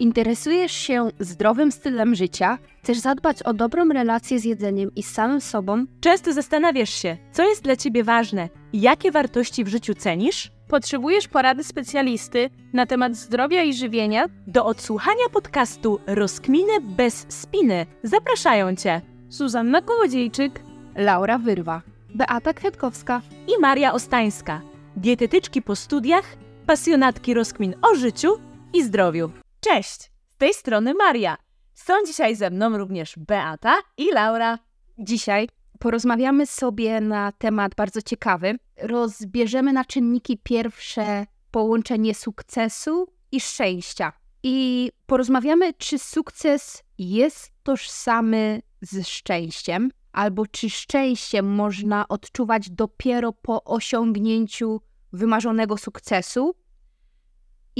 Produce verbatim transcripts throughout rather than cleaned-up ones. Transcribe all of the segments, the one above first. Interesujesz się zdrowym stylem życia? Chcesz zadbać o dobrą relację z jedzeniem i z samym sobą? Często zastanawiasz się, co jest dla Ciebie ważne i jakie wartości w życiu cenisz? Potrzebujesz porady specjalisty na temat zdrowia i żywienia? Do odsłuchania podcastu Rozkminy bez spiny zapraszają Cię Suzanna Kołodziejczyk, Laura Wyrwa, Beata Kwiatkowska i Maria Ostańska. Dietetyczki po studiach, pasjonatki rozkmin o życiu i zdrowiu. Cześć! Z tej strony Maria. Są dzisiaj ze mną również Beata i Laura. Dzisiaj porozmawiamy sobie na temat bardzo ciekawy. Rozbierzemy na czynniki pierwsze połączenie sukcesu i szczęścia. I porozmawiamy, czy sukces jest tożsamy z szczęściem, albo czy szczęście można odczuwać dopiero po osiągnięciu wymarzonego sukcesu.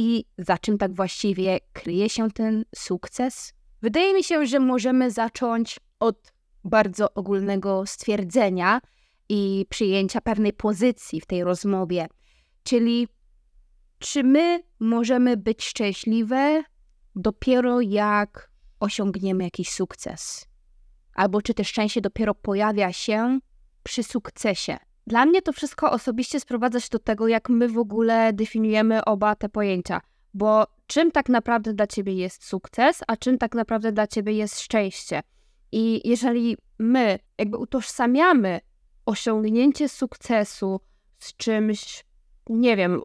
I za czym tak właściwie kryje się ten sukces? Wydaje mi się, że możemy zacząć od bardzo ogólnego stwierdzenia i przyjęcia pewnej pozycji w tej rozmowie. Czyli czy my możemy być szczęśliwe dopiero jak osiągniemy jakiś sukces? Albo czy to szczęście dopiero pojawia się przy sukcesie? Dla mnie to wszystko osobiście sprowadza się do tego, jak my w ogóle definiujemy oba te pojęcia. Bo czym tak naprawdę dla ciebie jest sukces, a czym tak naprawdę dla ciebie jest szczęście. I jeżeli my jakby utożsamiamy osiągnięcie sukcesu z czymś, nie wiem,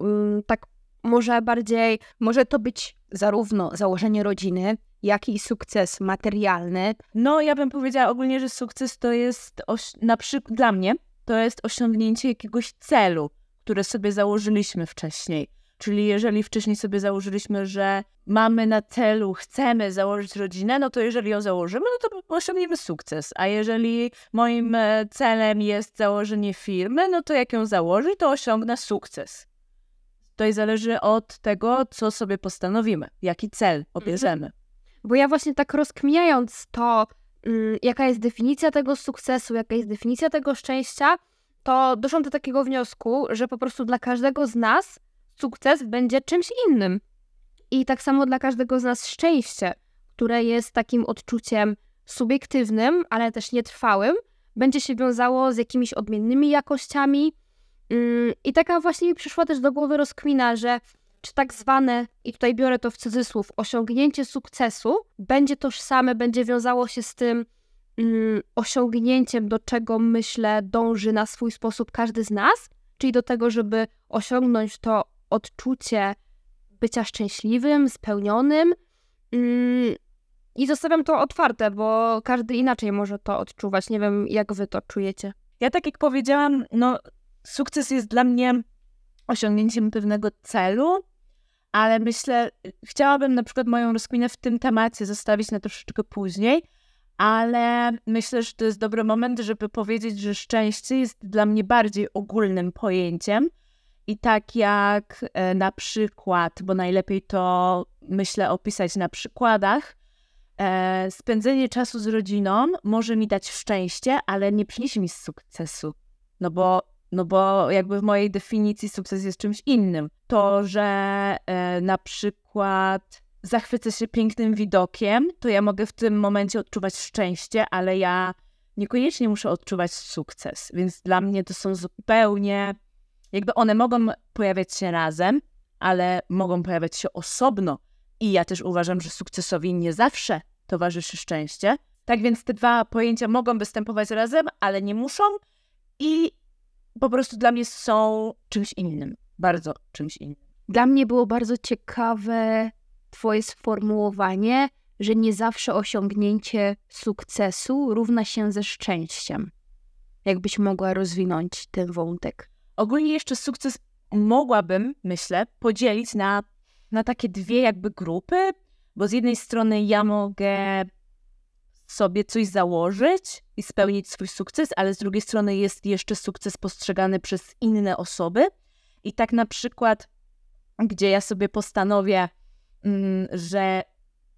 tak może bardziej, może to być zarówno założenie rodziny, jak i sukces materialny. No ja bym powiedziała ogólnie, że sukces to jest, oś- na przykład dla mnie, to jest osiągnięcie jakiegoś celu, które sobie założyliśmy wcześniej. Czyli jeżeli wcześniej sobie założyliśmy, że mamy na celu, chcemy założyć rodzinę, no to jeżeli ją założymy, no to osiągniemy sukces. A jeżeli moim celem jest założenie firmy, no to jak ją założy, to osiągnę sukces. Tutaj zależy od tego, co sobie postanowimy, jaki cel obierzemy. Bo ja właśnie tak rozkminiając to, jaka jest definicja tego sukcesu, jaka jest definicja tego szczęścia, to doszłam do takiego wniosku, że po prostu dla każdego z nas sukces będzie czymś innym. I tak samo dla każdego z nas szczęście, które jest takim odczuciem subiektywnym, ale też nietrwałym, będzie się wiązało z jakimiś odmiennymi jakościami. I taka właśnie mi przyszła też do głowy rozkmina, że czy tak zwane, i tutaj biorę to w cudzysłów, osiągnięcie sukcesu będzie tożsame, będzie wiązało się z tym mm, osiągnięciem, do czego myślę dąży na swój sposób każdy z nas, czyli do tego, żeby osiągnąć to odczucie bycia szczęśliwym, spełnionym. Mm, I zostawiam to otwarte, bo każdy inaczej może to odczuwać. Nie wiem, jak wy to czujecie. Ja tak jak powiedziałam, no sukces jest dla mnie osiągnięciem pewnego celu, ale myślę, chciałabym na przykład moją rozkminę w tym temacie zostawić na troszeczkę później, ale myślę, że to jest dobry moment, żeby powiedzieć, że szczęście jest dla mnie bardziej ogólnym pojęciem i tak jak na przykład, bo najlepiej to myślę opisać na przykładach, spędzenie czasu z rodziną może mi dać szczęście, ale nie przyniesie mi sukcesu, no bo No bo jakby w mojej definicji sukces jest czymś innym. To, że e, na przykład zachwycę się pięknym widokiem, to ja mogę w tym momencie odczuwać szczęście, ale ja niekoniecznie muszę odczuwać sukces. Więc dla mnie to są zupełnie... Jakby one mogą pojawiać się razem, ale mogą pojawiać się osobno. I ja też uważam, że sukcesowi nie zawsze towarzyszy szczęście. Tak więc te dwa pojęcia mogą występować razem, ale nie muszą i... po prostu dla mnie są czymś innym. Bardzo czymś innym. Dla mnie było bardzo ciekawe twoje sformułowanie, że nie zawsze osiągnięcie sukcesu równa się ze szczęściem. Jakbyś mogła rozwinąć ten wątek? Ogólnie jeszcze sukces mogłabym, myślę, podzielić na, na takie dwie jakby grupy, bo z jednej strony ja mogę sobie coś założyć i spełnić swój sukces, ale z drugiej strony jest jeszcze sukces postrzegany przez inne osoby. I tak na przykład, gdzie ja sobie postanowię, że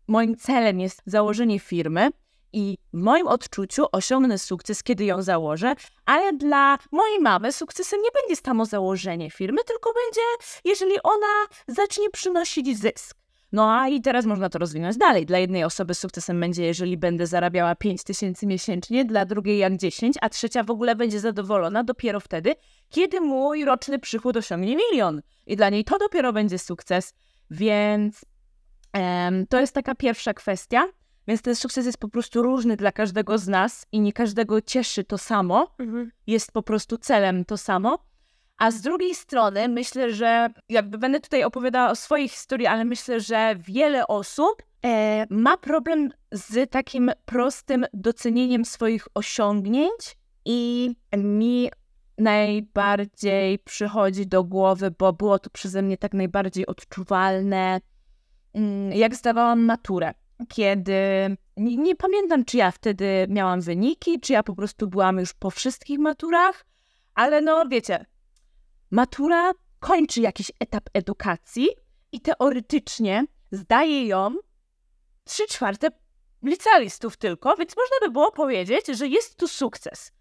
moim celem jest założenie firmy i w moim odczuciu osiągnę sukces, kiedy ją założę, ale dla mojej mamy sukcesem nie będzie samo założenie firmy, tylko będzie, jeżeli ona zacznie przynosić zysk. No a i teraz można to rozwinąć dalej. Dla jednej osoby sukcesem będzie, jeżeli będę zarabiała pięć tysięcy miesięcznie, dla drugiej jak dziesięć, a trzecia w ogóle będzie zadowolona dopiero wtedy, kiedy mój roczny przychód osiągnie milion. I dla niej to dopiero będzie sukces, więc em, to jest taka pierwsza kwestia. Więc ten sukces jest po prostu różny dla każdego z nas i nie każdego cieszy to samo. Mhm. Jest po prostu celem to samo. A z drugiej strony myślę, że jakby będę tutaj opowiadała o swojej historii, ale myślę, że wiele osób e, ma problem z takim prostym docenieniem swoich osiągnięć i mi najbardziej przychodzi do głowy, bo było to przeze mnie tak najbardziej odczuwalne, jak zdawałam maturę. Kiedy, nie, nie pamiętam, czy ja wtedy miałam wyniki, czy ja po prostu byłam już po wszystkich maturach, ale no wiecie, matura kończy jakiś etap edukacji i teoretycznie zdaje ją trzy czwarte licealistów tylko, więc można by było powiedzieć, że jest tu sukces.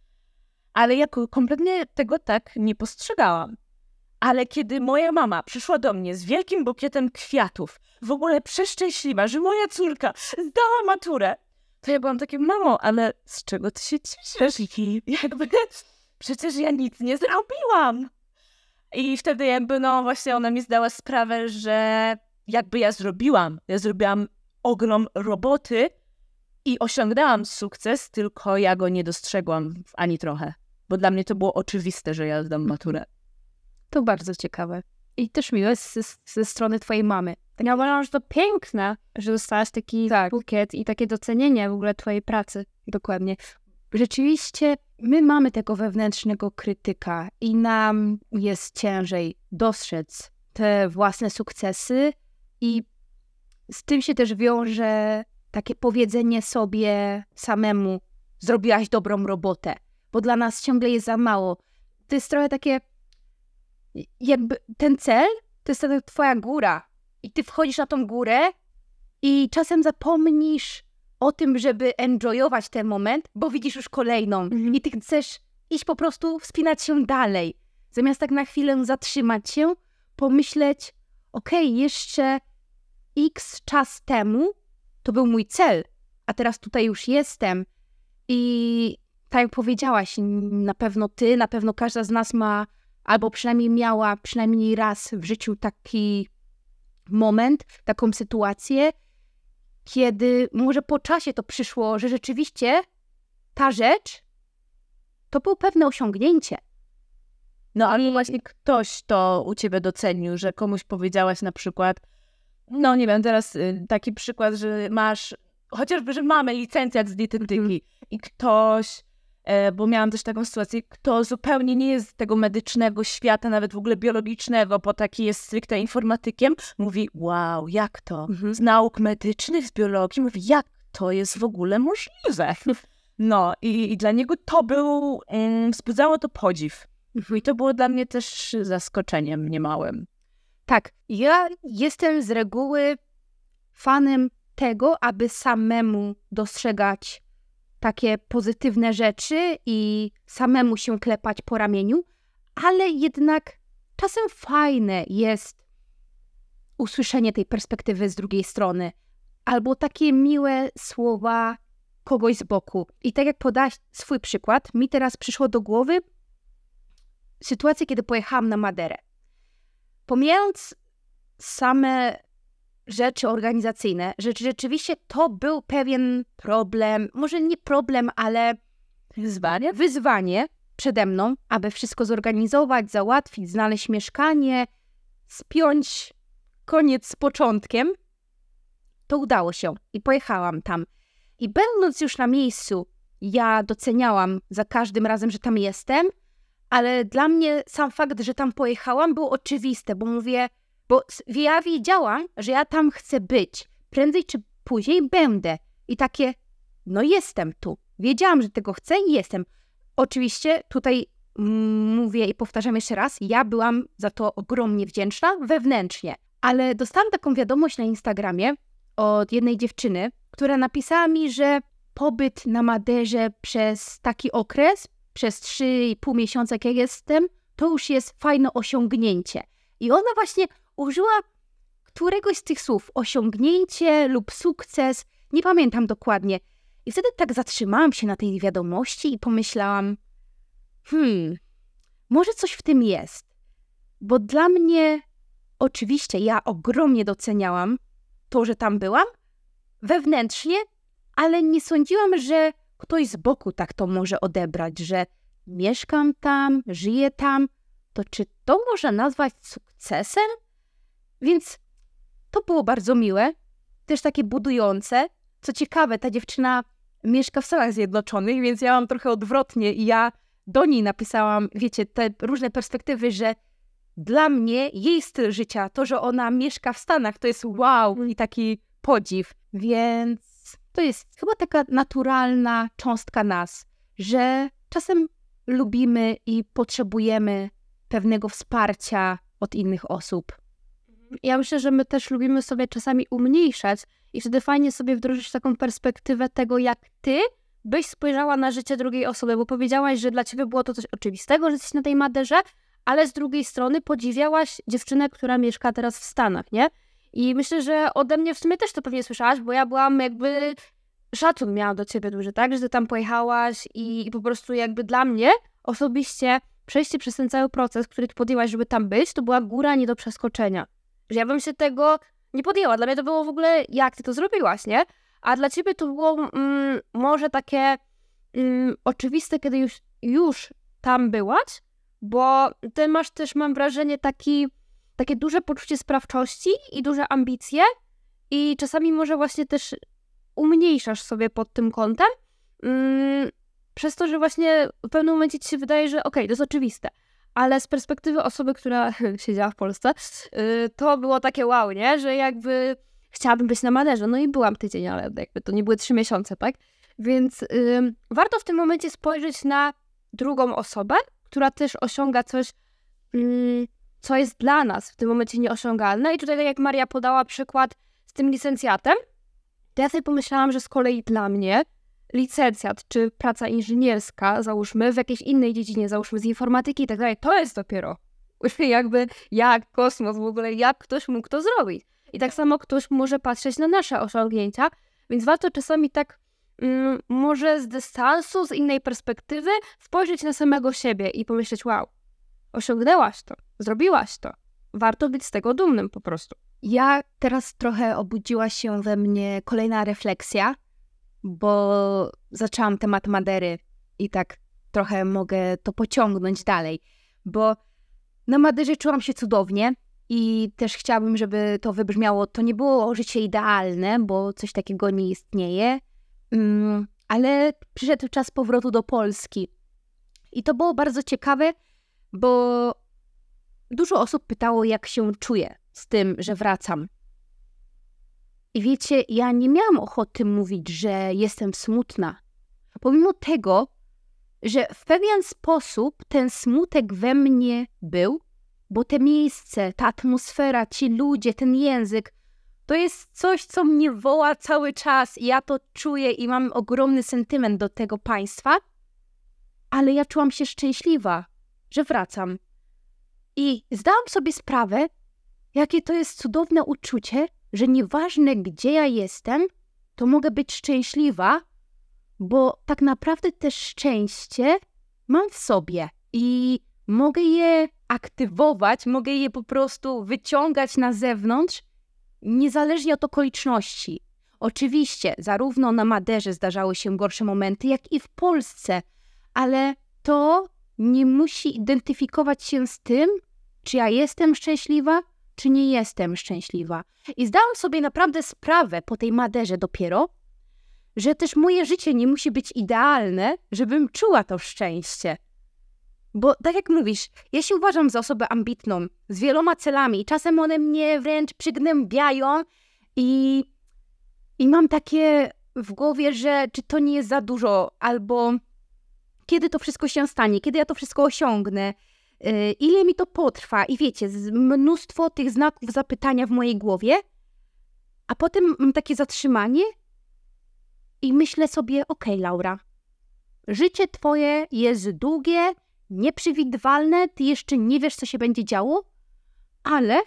Ale ja kompletnie tego tak nie postrzegałam. Ale kiedy moja mama przyszła do mnie z wielkim bukietem kwiatów, w ogóle przeszczęśliwa, że moja córka zdała maturę, to ja byłam takim, mamo, ale z czego ty się cieszysz? Jakby, przecież ja nic nie zrobiłam. I wtedy jakby, no właśnie ona mi zdała sprawę, że jakby ja zrobiłam, ja zrobiłam ogrom roboty i osiągnęłam sukces, tylko ja go nie dostrzegłam ani trochę. Bo dla mnie to było oczywiste, że ja zdam maturę. To bardzo ciekawe. I też miłe ze, ze strony twojej mamy. Tak, ja uważam, że to piękne, że dostałaś taki tak. bukiet i takie docenienie w ogóle twojej pracy. Dokładnie. Rzeczywiście my mamy tego wewnętrznego krytyka i nam jest ciężej dostrzec te własne sukcesy i z tym się też wiąże takie powiedzenie sobie samemu, zrobiłaś dobrą robotę, bo dla nas ciągle jest za mało. To jest trochę takie, jakby ten cel to jest ta twoja góra i ty wchodzisz na tą górę i czasem zapomnisz o tym, żeby enjoyować ten moment, bo widzisz już kolejną mm-hmm. i ty chcesz iść po prostu, wspinać się dalej. Zamiast tak na chwilę zatrzymać się, pomyśleć, okej, okay, jeszcze x czas temu to był mój cel, a teraz tutaj już jestem. I tak jak powiedziałaś, na pewno ty, na pewno każda z nas ma, albo przynajmniej miała przynajmniej raz w życiu taki moment, taką sytuację, kiedy może po czasie to przyszło, że rzeczywiście ta rzecz to było pewne osiągnięcie. No ale właśnie ktoś to u ciebie docenił, że komuś powiedziałaś na przykład, no nie wiem, teraz taki przykład, że masz, chociażby, że mamy licencjat z dietetyki mm. i ktoś, bo miałam też taką sytuację, kto zupełnie nie jest z tego medycznego świata, nawet w ogóle biologicznego, bo taki jest stricte informatykiem, mówi, wow, jak to? Mhm. Z nauk medycznych, z biologii, mówi, jak to jest w ogóle możliwe? No i, i dla niego to był, um, wzbudzało to podziw. I to było dla mnie też zaskoczeniem niemałym. Tak, ja jestem z reguły fanem tego, aby samemu dostrzegać takie pozytywne rzeczy i samemu się klepać po ramieniu, ale jednak czasem fajne jest usłyszenie tej perspektywy z drugiej strony albo takie miłe słowa kogoś z boku. I tak jak podałaś swój przykład, mi teraz przyszło do głowy sytuacja, kiedy pojechałam na Maderę. Pomijając same rzeczy organizacyjne, że rzeczywiście to był pewien problem, może nie problem, ale wyzwanie, wyzwanie przede mną, aby wszystko zorganizować, załatwić, znaleźć mieszkanie, spiąć koniec z początkiem, to udało się i pojechałam tam. I będąc już na miejscu, ja doceniałam za każdym razem, że tam jestem, ale dla mnie sam fakt, że tam pojechałam, był oczywisty, bo mówię, Bo ja wiedziałam, że ja tam chcę być. Prędzej czy później będę. I takie, no jestem tu. Wiedziałam, że tego chcę i jestem. Oczywiście tutaj mówię i powtarzam jeszcze raz, ja byłam za to ogromnie wdzięczna wewnętrznie. Ale dostałam taką wiadomość na Instagramie od jednej dziewczyny, która napisała mi, że pobyt na Maderze przez taki okres, przez trzy i pół miesiąca, jak ja jestem, to już jest fajne osiągnięcie. I ona właśnie użyła któregoś z tych słów, osiągnięcie lub sukces, nie pamiętam dokładnie. I wtedy tak zatrzymałam się na tej wiadomości i pomyślałam, hmm, może coś w tym jest. Bo dla mnie, oczywiście ja ogromnie doceniałam to, że tam byłam, wewnętrznie, ale nie sądziłam, że ktoś z boku tak to może odebrać, że mieszkam tam, żyję tam, to czy to można nazwać sukcesem? Więc to było bardzo miłe, też takie budujące. Co ciekawe, ta dziewczyna mieszka w Stanach Zjednoczonych, więc ja mam trochę odwrotnie i ja do niej napisałam, wiecie, te różne perspektywy, że dla mnie jej styl życia, to, że ona mieszka w Stanach, to jest wow i taki podziw. Więc to jest chyba taka naturalna cząstka nas, że czasem lubimy i potrzebujemy pewnego wsparcia od innych osób. Ja myślę, że my też lubimy sobie czasami umniejszać i wtedy fajnie sobie wdrożyć taką perspektywę tego, jak ty byś spojrzała na życie drugiej osoby, bo powiedziałaś, że dla ciebie było to coś oczywistego, że jesteś na tej Maderze, ale z drugiej strony podziwiałaś dziewczynę, która mieszka teraz w Stanach, nie? I myślę, że ode mnie w sumie też to pewnie słyszałaś, bo ja byłam jakby... Szacun miałam do ciebie duży, tak? Że ty tam pojechałaś i, i po prostu jakby dla mnie osobiście przejście przez ten cały proces, który ty podjęłaś, żeby tam być, to była góra nie do przeskoczenia. Że ja bym się tego nie podjęła. Dla mnie to było w ogóle, jak ty to zrobiłaś, nie? A dla ciebie to było mm, może takie mm, oczywiste, kiedy już, już tam byłaś, bo ty masz też, mam wrażenie, taki, takie duże poczucie sprawczości i duże ambicje i czasami może właśnie też umniejszasz sobie pod tym kątem, mm, przez to, że właśnie w pewnym momencie ci się wydaje, że okej, okay, to jest oczywiste. Ale z perspektywy osoby, która siedziała w Polsce, to było takie wow, nie? Że jakby chciałabym być na Maderze. No i byłam tydzień, ale jakby to nie były trzy miesiące, tak? Więc ym, warto w tym momencie spojrzeć na drugą osobę, która też osiąga coś, ym, co jest dla nas w tym momencie nieosiągalne. I tutaj, tak jak Maria podała przykład z tym licencjatem, to ja sobie pomyślałam, że z kolei dla mnie licencjat czy praca inżynierska, załóżmy, w jakiejś innej dziedzinie, załóżmy z informatyki i tak dalej, to jest dopiero jakby jak kosmos w ogóle, jak ktoś mógł to zrobić. I tak samo ktoś może patrzeć na nasze osiągnięcia, więc warto czasami tak mm, może z dystansu, z innej perspektywy spojrzeć na samego siebie i pomyśleć, wow, osiągnęłaś to, zrobiłaś to. Warto być z tego dumnym po prostu. Ja teraz trochę obudziła się we mnie kolejna refleksja, bo zaczęłam temat Madery i tak trochę mogę to pociągnąć dalej, bo na Maderze czułam się cudownie i też chciałabym, żeby to wybrzmiało, to nie było życie idealne, bo coś takiego nie istnieje, mm, ale przyszedł czas powrotu do Polski i to było bardzo ciekawe, bo dużo osób pytało, jak się czuję z tym, że wracam. I wiecie, ja nie miałam ochoty mówić, że jestem smutna. Pomimo tego, że w pewien sposób ten smutek we mnie był, bo to miejsce, ta atmosfera, ci ludzie, ten język, to jest coś, co mnie woła cały czas. Ja to czuję i mam ogromny sentyment do tego państwa, ale ja czułam się szczęśliwa, że wracam. I zdałam sobie sprawę, jakie to jest cudowne uczucie, że nieważne gdzie ja jestem, to mogę być szczęśliwa, bo tak naprawdę też szczęście mam w sobie i mogę je aktywować, mogę je po prostu wyciągać na zewnątrz, niezależnie od okoliczności. Oczywiście, zarówno na Maderze zdarzały się gorsze momenty, jak i w Polsce, ale to nie musi identyfikować się z tym, czy ja jestem szczęśliwa, czy nie jestem szczęśliwa. I zdałam sobie naprawdę sprawę po tej Maderze dopiero, że też moje życie nie musi być idealne, żebym czuła to szczęście. Bo tak jak mówisz, ja się uważam za osobę ambitną, z wieloma celami i czasem one mnie wręcz przygnębiają i, i mam takie w głowie, że czy to nie jest za dużo, albo kiedy to wszystko się stanie, kiedy ja to wszystko osiągnę, ile mi to potrwa i wiecie, mnóstwo tych znaków zapytania w mojej głowie, a potem mam takie zatrzymanie i myślę sobie, okej, Laura, życie twoje jest długie, nieprzewidywalne, ty jeszcze nie wiesz, co się będzie działo, ale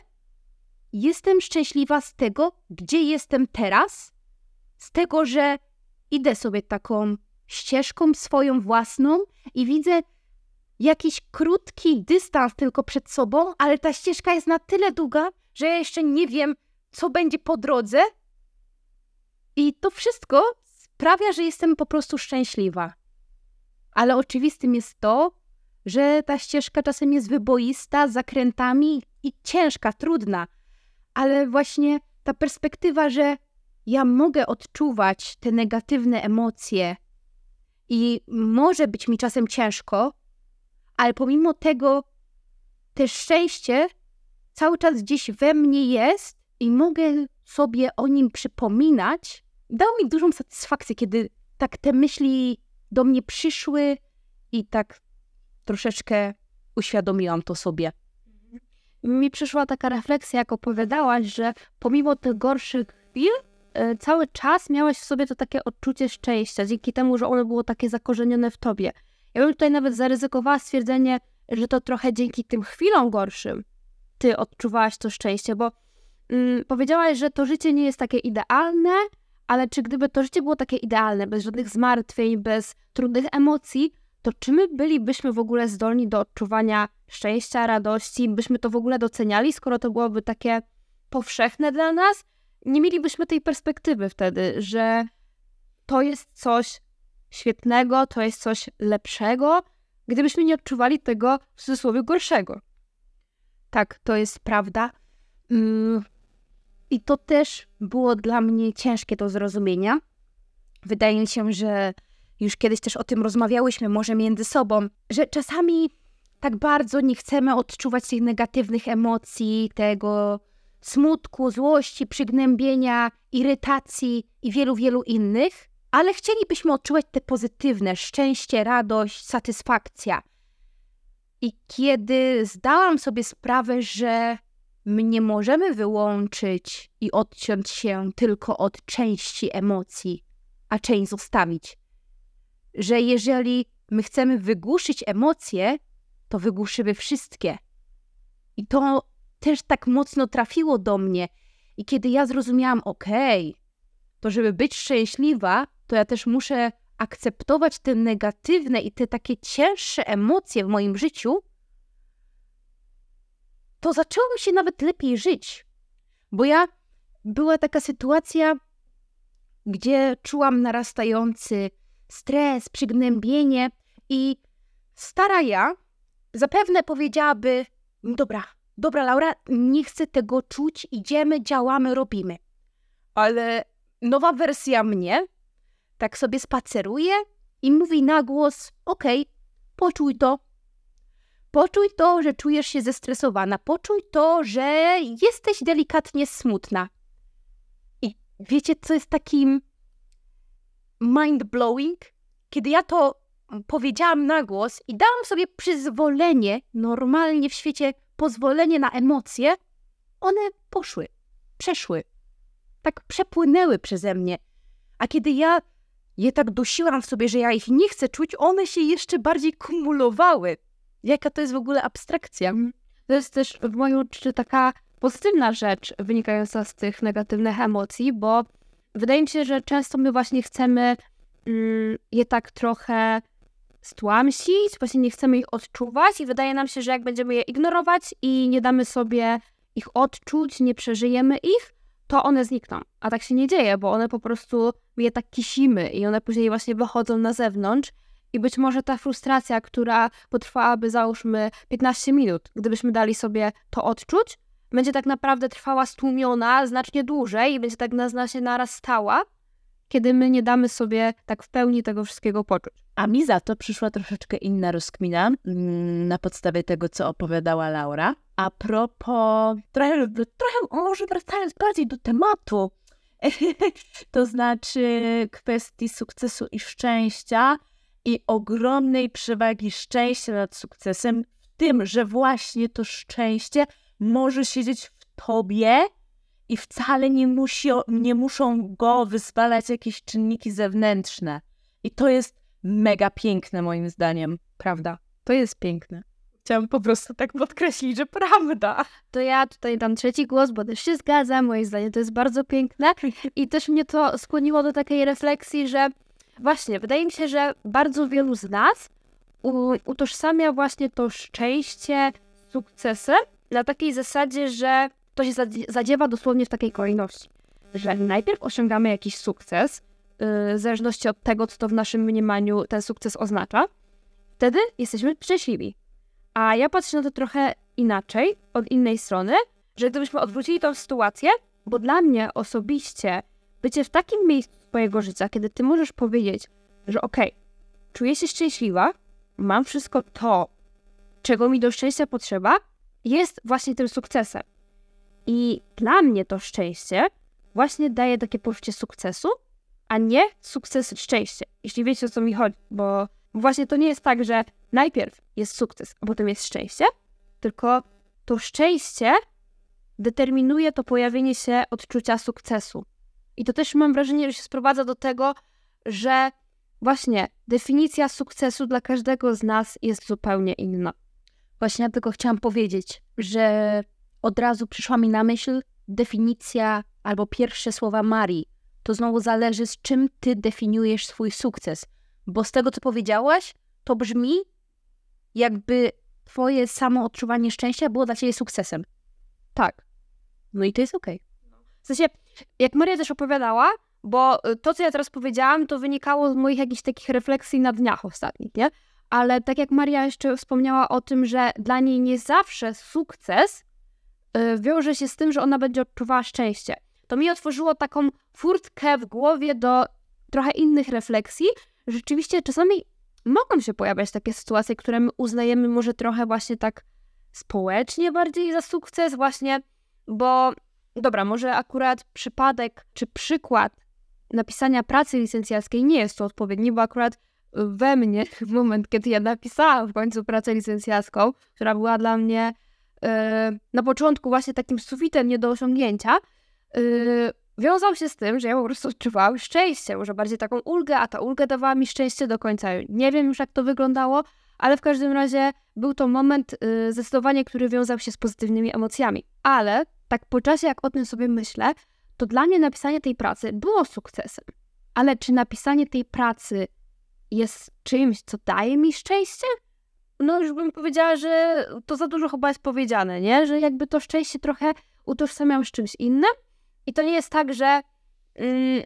jestem szczęśliwa z tego, gdzie jestem teraz, z tego, że idę sobie taką ścieżką swoją własną i widzę jakiś krótki dystans tylko przed sobą, ale ta ścieżka jest na tyle długa, że ja jeszcze nie wiem, co będzie po drodze. I to wszystko sprawia, że jestem po prostu szczęśliwa. Ale oczywistym jest to, że ta ścieżka czasem jest wyboista, z zakrętami i ciężka, trudna. Ale właśnie ta perspektywa, że ja mogę odczuwać te negatywne emocje i może być mi czasem ciężko, ale pomimo tego te szczęście cały czas gdzieś we mnie jest i mogę sobie o nim przypominać. Dało mi dużą satysfakcję, kiedy tak te myśli do mnie przyszły i tak troszeczkę uświadomiłam to sobie. Mi przyszła taka refleksja, jak opowiadałaś, że pomimo tych gorszych chwil cały czas miałaś w sobie to takie odczucie szczęścia, dzięki temu, że ono było takie zakorzenione w tobie. Ja bym tutaj nawet zaryzykowała stwierdzenie, że to trochę dzięki tym chwilom gorszym ty odczuwałaś to szczęście, bo mm, powiedziałaś, że to życie nie jest takie idealne, ale czy gdyby to życie było takie idealne, bez żadnych zmartwień, bez trudnych emocji, to czy my bylibyśmy w ogóle zdolni do odczuwania szczęścia, radości, byśmy to w ogóle doceniali, skoro to byłoby takie powszechne dla nas? Nie mielibyśmy tej perspektywy wtedy, że to jest coś świetnego, to jest coś lepszego, gdybyśmy nie odczuwali tego w cudzysłowie gorszego. Tak, to jest prawda. Mm. I to też było dla mnie ciężkie do zrozumienia. Wydaje mi się, że już kiedyś też o tym rozmawiałyśmy, może między sobą, że czasami tak bardzo nie chcemy odczuwać tych negatywnych emocji, tego smutku, złości, przygnębienia, irytacji i wielu, wielu innych, ale chcielibyśmy odczuwać te pozytywne szczęście, radość, satysfakcja. I kiedy zdałam sobie sprawę, że my nie możemy wyłączyć i odciąć się tylko od części emocji, a część zostawić. Że jeżeli my chcemy wygłuszyć emocje, to wygłuszymy wszystkie. I to też tak mocno trafiło do mnie. I kiedy ja zrozumiałam, okej, okay, to żeby być szczęśliwa, to ja też muszę akceptować te negatywne i te takie cięższe emocje w moim życiu, to zaczęło mi się nawet lepiej żyć. Bo ja, była taka sytuacja, gdzie czułam narastający stres, przygnębienie i stara ja zapewne powiedziałaby, dobra, dobra Laura, nie chcę tego czuć, idziemy, działamy, robimy. Ale nowa wersja mnie tak sobie spaceruje i mówi na głos, okej, okay, poczuj to. Poczuj to, że czujesz się zestresowana. Poczuj to, że jesteś delikatnie smutna. I wiecie, co jest takim mind-blowing? Kiedy ja to powiedziałam na głos i dałam sobie przyzwolenie, normalnie w świecie pozwolenie na emocje, one poszły, przeszły. Tak przepłynęły przeze mnie. A kiedy ja je tak dusiłam w sobie, że ja ich nie chcę czuć, one się jeszcze bardziej kumulowały. Jaka to jest w ogóle abstrakcja? To jest też w moim odczuciu taka pozytywna rzecz wynikająca z tych negatywnych emocji, bo wydaje mi się, że często my właśnie chcemy je tak trochę stłamsić, właśnie nie chcemy ich odczuwać i wydaje nam się, że jak będziemy je ignorować i nie damy sobie ich odczuć, nie przeżyjemy ich, to one znikną. A tak się nie dzieje, bo one po prostu, my je tak kisimy i one później właśnie wychodzą na zewnątrz. I być może ta frustracja, która potrwałaby załóżmy piętnaście minut, gdybyśmy dali sobie to odczuć, będzie tak naprawdę trwała stłumiona znacznie dłużej i będzie tak znacznie narastała, kiedy my nie damy sobie tak w pełni tego wszystkiego poczuć. A mi za to przyszła troszeczkę inna rozkmina na podstawie tego, co opowiadała Laura. A propos, trochę, trochę może wracając bardziej do tematu, to znaczy kwestii sukcesu i szczęścia, i ogromnej przewagi szczęścia nad sukcesem, w tym, że właśnie to szczęście może siedzieć w tobie i wcale nie, musi, nie muszą go wyzwalać jakieś czynniki zewnętrzne. I to jest mega piękne moim zdaniem, prawda? To jest piękne. Chciałam po prostu tak podkreślić, że prawda. To ja tutaj dam trzeci głos, bo też się zgadzam. Moje zdanie to jest bardzo piękne. I też mnie to skłoniło do takiej refleksji, że właśnie wydaje mi się, że bardzo wielu z nas utożsamia właśnie to szczęście z sukcesem na takiej zasadzie, że to się zadziewa dosłownie w takiej kolejności. Że najpierw osiągamy jakiś sukces, w zależności od tego, co to w naszym mniemaniu ten sukces oznacza. Wtedy jesteśmy szczęśliwi. A ja patrzę na to trochę inaczej, od innej strony, że gdybyśmy odwrócili tą sytuację, bo dla mnie osobiście bycie w takim miejscu twojego życia, kiedy ty możesz powiedzieć, że okej, okay, czuję się szczęśliwa, mam wszystko to, czego mi do szczęścia potrzeba, jest właśnie tym sukcesem. I dla mnie to szczęście właśnie daje takie poczucie sukcesu, a nie sukces szczęście. Jeśli wiecie, o co mi chodzi, bo właśnie to nie jest tak, że najpierw jest sukces, a potem jest szczęście, tylko to szczęście determinuje to pojawienie się odczucia sukcesu. I to też mam wrażenie, że się sprowadza do tego, że właśnie definicja sukcesu dla każdego z nas jest zupełnie inna. Właśnie ja tylko chciałam powiedzieć, że od razu przyszła mi na myśl definicja albo pierwsze słowa Marii. To znowu zależy, z czym ty definiujesz swój sukces. Bo z tego, co powiedziałaś, to brzmi, jakby twoje samo odczuwanie szczęścia było dla ciebie sukcesem. Tak. No i to jest okej. Okay. W sensie, jak Maria też opowiadała, bo to, co ja teraz powiedziałam, to wynikało z moich jakichś takich refleksji na dniach ostatnich, nie? Ale tak jak Maria jeszcze wspomniała o tym, że dla niej nie zawsze sukces wiąże się z tym, że ona będzie odczuwała szczęście. To mi otworzyło taką furtkę w głowie do trochę innych refleksji. Rzeczywiście czasami mogą się pojawiać takie sytuacje, które my uznajemy może trochę właśnie tak społecznie bardziej za sukces właśnie, bo dobra, może akurat przypadek czy przykład napisania pracy licencjackiej nie jest tu odpowiedni, bo akurat we mnie w moment, kiedy ja napisałam w końcu pracę licencjacką, która była dla mnie yy, na początku właśnie takim sufitem nie do osiągnięcia, yy, wiązał się z tym, że ja po prostu odczuwałam szczęście, może bardziej taką ulgę, a ta ulga dawała mi szczęście do końca. Nie wiem już, jak to wyglądało, ale w każdym razie był to moment yy, zdecydowanie, który wiązał się z pozytywnymi emocjami. Ale tak po czasie, jak o tym sobie myślę, to dla mnie napisanie tej pracy było sukcesem. Ale czy napisanie tej pracy jest czymś, co daje mi szczęście? No już bym powiedziała, że to za dużo chyba jest powiedziane, nie? Że jakby to szczęście trochę utożsamiam z czymś innym. I to nie jest tak, że y,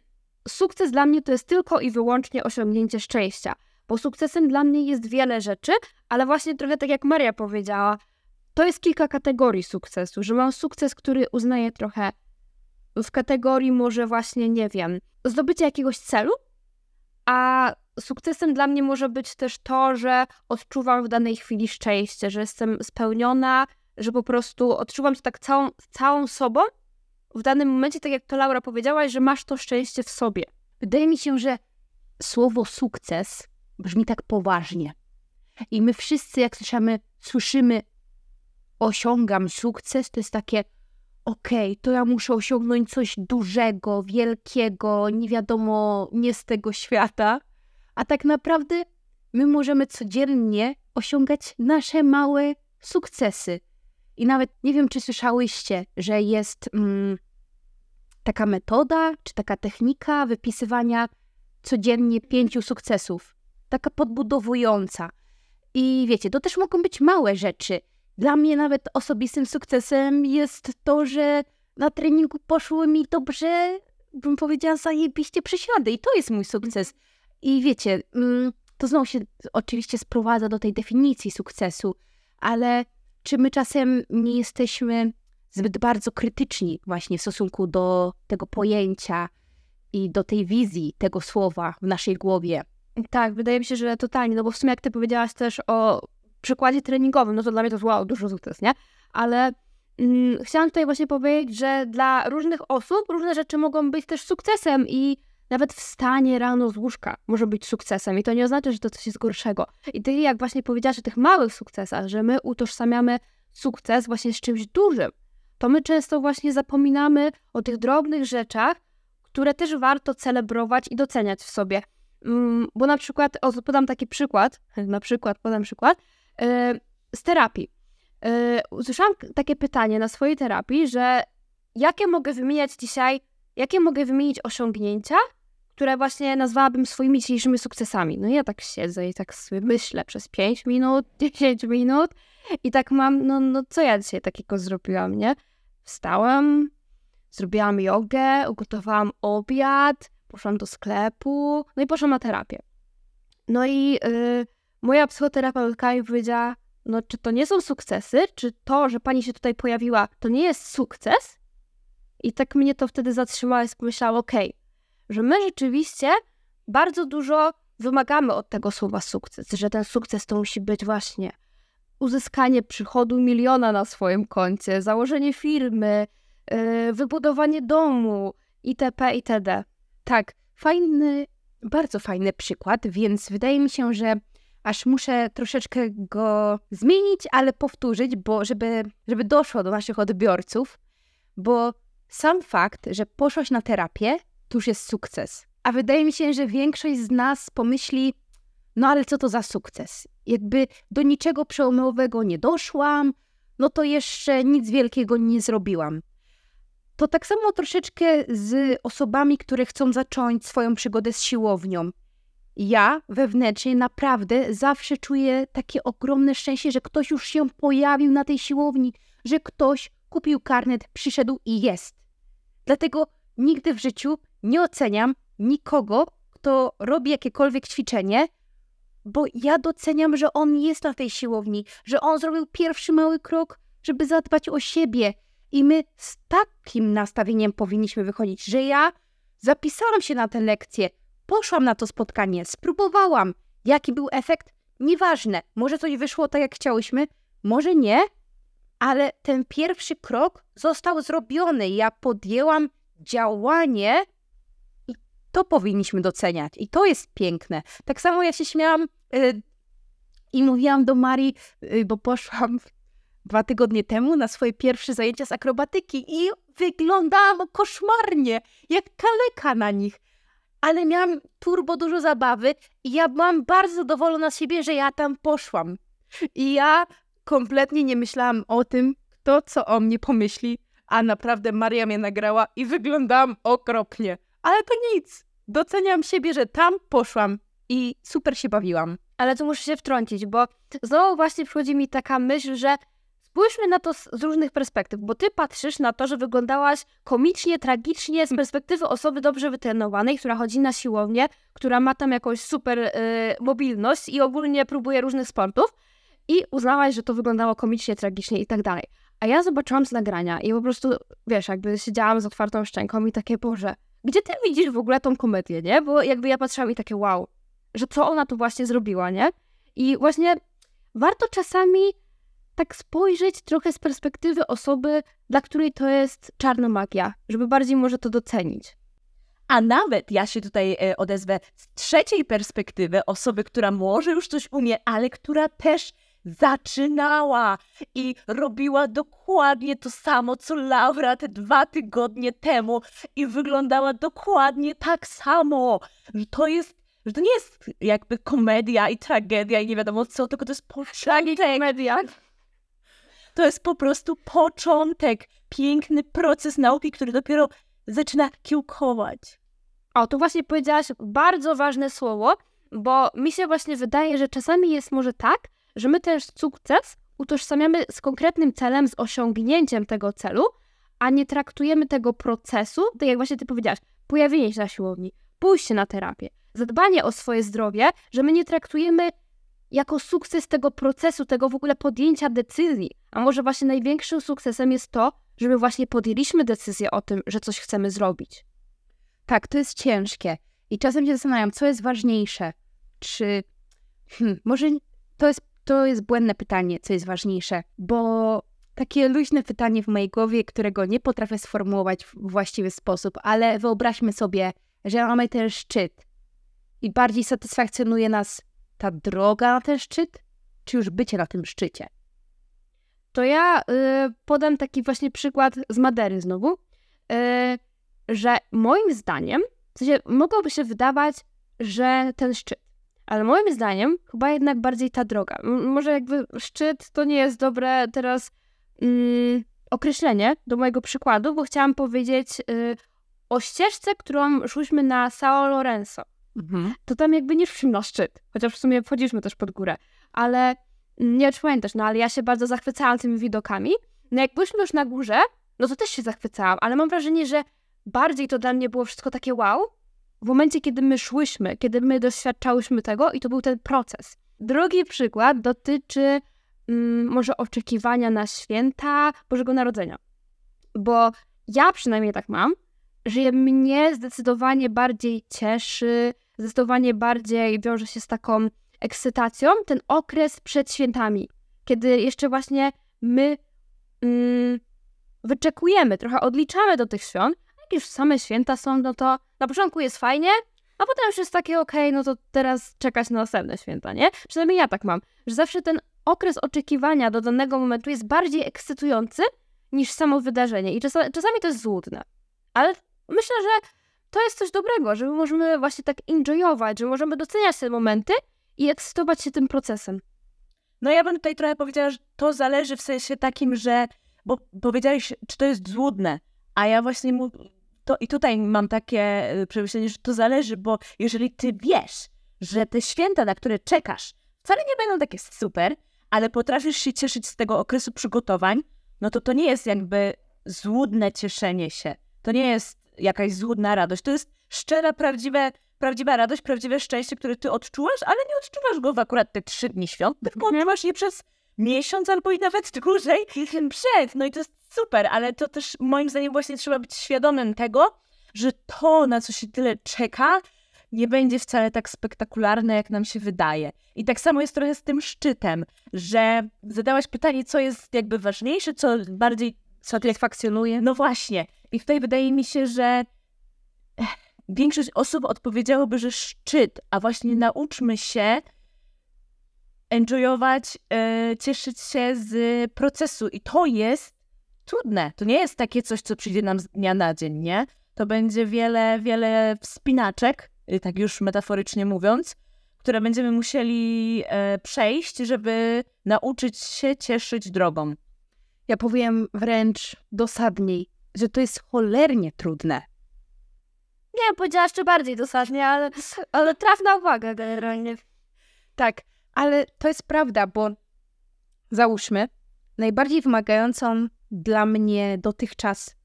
sukces dla mnie to jest tylko i wyłącznie osiągnięcie szczęścia. Bo sukcesem dla mnie jest wiele rzeczy, ale właśnie trochę tak jak Maria powiedziała, to jest kilka kategorii sukcesu, że mam sukces, który uznaję trochę w kategorii może właśnie, nie wiem, zdobycie jakiegoś celu, a sukcesem dla mnie może być też to, że odczuwam w danej chwili szczęście, że jestem spełniona, że po prostu odczuwam to tak całą, całą sobą, w danym momencie, tak jak to Laura powiedziałaś, że masz to szczęście w sobie. Wydaje mi się, że słowo sukces brzmi tak poważnie. I my wszyscy, jak słyszymy, słyszymy osiągam sukces, to jest takie okej, okay, to ja muszę osiągnąć coś dużego, wielkiego, nie wiadomo, nie z tego świata. A tak naprawdę my możemy codziennie osiągać nasze małe sukcesy. I nawet nie wiem, czy słyszałyście, że jest mm, taka metoda, czy taka technika wypisywania codziennie pięciu sukcesów. Taka podbudowująca. I wiecie, to też mogą być małe rzeczy. Dla mnie nawet osobistym sukcesem jest to, że na treningu poszły mi dobrze, bym powiedziała, zajebiście przysiady. I to jest mój sukces. I wiecie, mm, to znowu się oczywiście sprowadza do tej definicji sukcesu, ale czy my czasem nie jesteśmy zbyt bardzo krytyczni właśnie w stosunku do tego pojęcia i do tej wizji tego słowa w naszej głowie? Tak, wydaje mi się, że totalnie, no bo w sumie jak ty powiedziałaś też o przykładzie treningowym, no to dla mnie to wow, dużo sukces, nie? Ale mm, chciałam tutaj właśnie powiedzieć, że dla różnych osób różne rzeczy mogą być też sukcesem i nawet wstanie rano z łóżka może być sukcesem i to nie oznacza, że to coś jest gorszego. I ty jak właśnie powiedziałaś o tych małych sukcesach, że my utożsamiamy sukces właśnie z czymś dużym, to my często właśnie zapominamy o tych drobnych rzeczach, które też warto celebrować i doceniać w sobie. Bo na przykład, o, podam taki przykład, na przykład, podam przykład, z terapii. Yy, usłyszałam takie pytanie na swojej terapii, że jakie mogę wymieniać dzisiaj, jakie mogę wymienić osiągnięcia, które właśnie nazwałabym swoimi dzisiejszymi sukcesami. No i ja tak siedzę i tak sobie myślę przez pięć minut, dziesięć minut i tak mam, no, no co ja dzisiaj takiego zrobiłam, nie? Wstałam, zrobiłam jogę, ugotowałam obiad, poszłam do sklepu, no i poszłam na terapię. No i yy, moja psychoterapeutka mi powiedziała, no czy to nie są sukcesy? Czy to, że pani się tutaj pojawiła, to nie jest sukces? I tak mnie to wtedy zatrzymało i pomyślałam, okej, okay, że my rzeczywiście bardzo dużo wymagamy od tego słowa sukces, że ten sukces to musi być właśnie uzyskanie przychodu miliona na swoim koncie, założenie firmy, yy, wybudowanie domu, itp. itd. Tak, fajny, bardzo fajny przykład, więc wydaje mi się, że aż muszę troszeczkę go zmienić, ale powtórzyć, bo żeby, żeby doszło do naszych odbiorców, bo sam fakt, że poszłaś na terapię, to już jest sukces. A wydaje mi się, że większość z nas pomyśli, no ale co to za sukces? Jakby do niczego przełomowego nie doszłam, no to jeszcze nic wielkiego nie zrobiłam. To tak samo troszeczkę z osobami, które chcą zacząć swoją przygodę z siłownią. Ja wewnętrznie naprawdę zawsze czuję takie ogromne szczęście, że ktoś już się pojawił na tej siłowni, że ktoś kupił karnet, przyszedł i jest. Dlatego nigdy w życiu nie oceniam nikogo, kto robi jakiekolwiek ćwiczenie, bo ja doceniam, że on jest na tej siłowni, że on zrobił pierwszy mały krok, żeby zadbać o siebie. I my z takim nastawieniem powinniśmy wychodzić, że ja zapisałam się na tę lekcję, poszłam na to spotkanie, spróbowałam. Jaki był efekt? Nieważne. Może coś wyszło tak, jak chciałyśmy, może nie, ale ten pierwszy krok został zrobiony. Ja podjęłam działanie i to powinniśmy doceniać. I to jest piękne. Tak samo ja się śmiałam yy, i mówiłam do Marii, yy, bo poszłam dwa tygodnie temu na swoje pierwsze zajęcia z akrobatyki i wyglądałam koszmarnie, jak kaleka na nich. Ale miałam turbo dużo zabawy i ja byłam bardzo zadowolona z siebie, że ja tam poszłam. I ja kompletnie nie myślałam o tym, kto co o mnie pomyśli, a naprawdę Maria mnie nagrała i wyglądałam okropnie. Ale to nic, doceniam siebie, że tam poszłam i super się bawiłam. Ale tu muszę się wtrącić, bo znowu właśnie przychodzi mi taka myśl, że spójrzmy na to z, z różnych perspektyw, bo ty patrzysz na to, że wyglądałaś komicznie, tragicznie z perspektywy osoby dobrze wytrenowanej, która chodzi na siłownię, która ma tam jakąś super y, mobilność i ogólnie próbuje różnych sportów i uznałaś, że to wyglądało komicznie, tragicznie i tak dalej. A ja zobaczyłam z nagrania i po prostu, wiesz, jakby siedziałam z otwartą szczęką i takie, Boże, gdzie ty widzisz w ogóle tą komedię, nie? Bo jakby ja patrzyłam i takie, wow, że co ona tu właśnie zrobiła, nie? I właśnie warto czasami tak spojrzeć trochę z perspektywy osoby, dla której to jest czarna magia, żeby bardziej może to docenić. A nawet ja się tutaj odezwę z trzeciej perspektywy osoby, która może już coś umie, ale która też zaczynała i robiła dokładnie to samo, co Laura te dwa tygodnie temu i wyglądała dokładnie tak samo. To jest Że to nie jest jakby komedia i tragedia i nie wiadomo co, tylko to jest początek. Komedia. To jest po prostu początek. Piękny proces nauki, który dopiero zaczyna kiełkować. O, to właśnie powiedziałaś bardzo ważne słowo, bo mi się właśnie wydaje, że czasami jest może tak, że my też sukces utożsamiamy z konkretnym celem, z osiągnięciem tego celu, a nie traktujemy tego procesu, tak jak właśnie ty powiedziałaś, pojawienie się na siłowni, pójście na terapię, zadbanie o swoje zdrowie, że my nie traktujemy jako sukces tego procesu, tego w ogóle podjęcia decyzji. A może właśnie największym sukcesem jest to, że my właśnie podjęliśmy decyzję o tym, że coś chcemy zrobić. Tak, to jest ciężkie. I czasem się zastanawiam, co jest ważniejsze. Czy... Hmm, może to jest, to jest błędne pytanie, co jest ważniejsze, bo takie luźne pytanie w mojej głowie, którego nie potrafię sformułować w właściwy sposób, ale wyobraźmy sobie, że mamy ten szczyt. I bardziej satysfakcjonuje nas ta droga na ten szczyt, czy już bycie na tym szczycie? To ja y, podam taki właśnie przykład z Madeiry znowu, y, że moim zdaniem, w sensie mogłoby się wydawać, że ten szczyt, Ale moim zdaniem chyba jednak bardziej ta droga. M- może jakby szczyt to nie jest dobre teraz mm, określenie do mojego przykładu, bo chciałam powiedzieć y, o ścieżce, którą szłyśmy na São Lourenço. Mhm. To tam jakby nie szliśmy na szczyt, chociaż w sumie wchodziliśmy też pod górę. Ale nie wiem, czy pamiętasz, no ale ja się bardzo zachwycałam tymi widokami. No jak byliśmy już na górze, no to też się zachwycałam, ale mam wrażenie, że bardziej to dla mnie było wszystko takie wow, w momencie, kiedy my szłyśmy, kiedy my doświadczałyśmy tego i to był ten proces. Drugi przykład dotyczy mm, może oczekiwania na święta Bożego Narodzenia. Bo ja przynajmniej tak mam, że mnie zdecydowanie bardziej cieszy, zdecydowanie bardziej wiąże się z taką ekscytacją ten okres przed świętami, kiedy jeszcze właśnie my mm, wyczekujemy, trochę odliczamy do tych świąt. Jak już same święta są, no to na początku jest fajnie, a potem już jest takie okej, okay, no to teraz czekać na następne święta, nie? Przynajmniej ja tak mam, że zawsze ten okres oczekiwania do danego momentu jest bardziej ekscytujący niż samo wydarzenie i czasami, czasami to jest złudne. Ale myślę, że to jest coś dobrego, że my możemy właśnie tak enjoyować, że możemy doceniać te momenty i ekscytować się tym procesem. No ja bym tutaj trochę powiedziała, że to zależy w sensie takim, że... Bo powiedziałeś, czy to jest złudne, a ja właśnie... Mu... To i tutaj mam takie przemyślenie, że to zależy, bo jeżeli ty wiesz, że te święta, na które czekasz, wcale nie będą takie super, ale potrafisz się cieszyć z tego okresu przygotowań, no to to nie jest jakby złudne cieszenie się. To nie jest jakaś złudna radość. To jest szczera, prawdziwe, prawdziwa radość, prawdziwe szczęście, które ty odczuwasz, ale nie odczuwasz go w akurat te trzy dni świąt, tylko odczuwasz je przez miesiąc albo i nawet dłużej przed. No i to jest super, ale to też moim zdaniem właśnie trzeba być świadomym tego, że to, na co się tyle czeka, nie będzie wcale tak spektakularne, jak nam się wydaje. I tak samo jest trochę z tym szczytem, że zadałaś pytanie, co jest jakby ważniejsze, co bardziej satysfakcjonuje. No właśnie. I tutaj wydaje mi się, że większość osób odpowiedziałoby, że szczyt, a właśnie nauczmy się enjoyować, yy, cieszyć się z procesu. I to jest trudne. To nie jest takie coś, co przyjdzie nam z dnia na dzień, nie? To będzie wiele, wiele wspinaczek, tak już metaforycznie mówiąc, które będziemy musieli yy, przejść, żeby nauczyć się cieszyć drogą. Ja powiem wręcz dosadniej, że to jest cholernie trudne. Nie, powiedziała jeszcze bardziej dosadnie, ale, ale trafna uwaga generalnie. Tak, ale to jest prawda, bo załóżmy, najbardziej wymagającą dla mnie dotychczas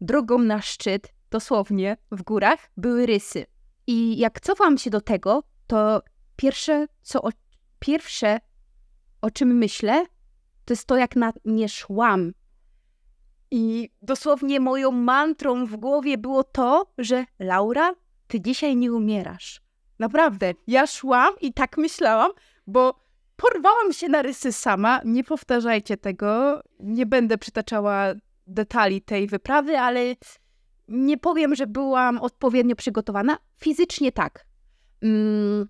drogą na szczyt, dosłownie w górach, były Rysy. I jak cofam się do tego, to pierwsze, co o, pierwsze, o czym myślę, to jest to, jak na nie szłam. I dosłownie moją mantrą w głowie było to, że Laura, ty dzisiaj nie umierasz. Naprawdę, ja szłam i tak myślałam, bo porwałam się na Rysy sama. Nie powtarzajcie tego, nie będę przytaczała detali tej wyprawy, ale nie powiem, że byłam odpowiednio przygotowana. Fizycznie tak. Mm.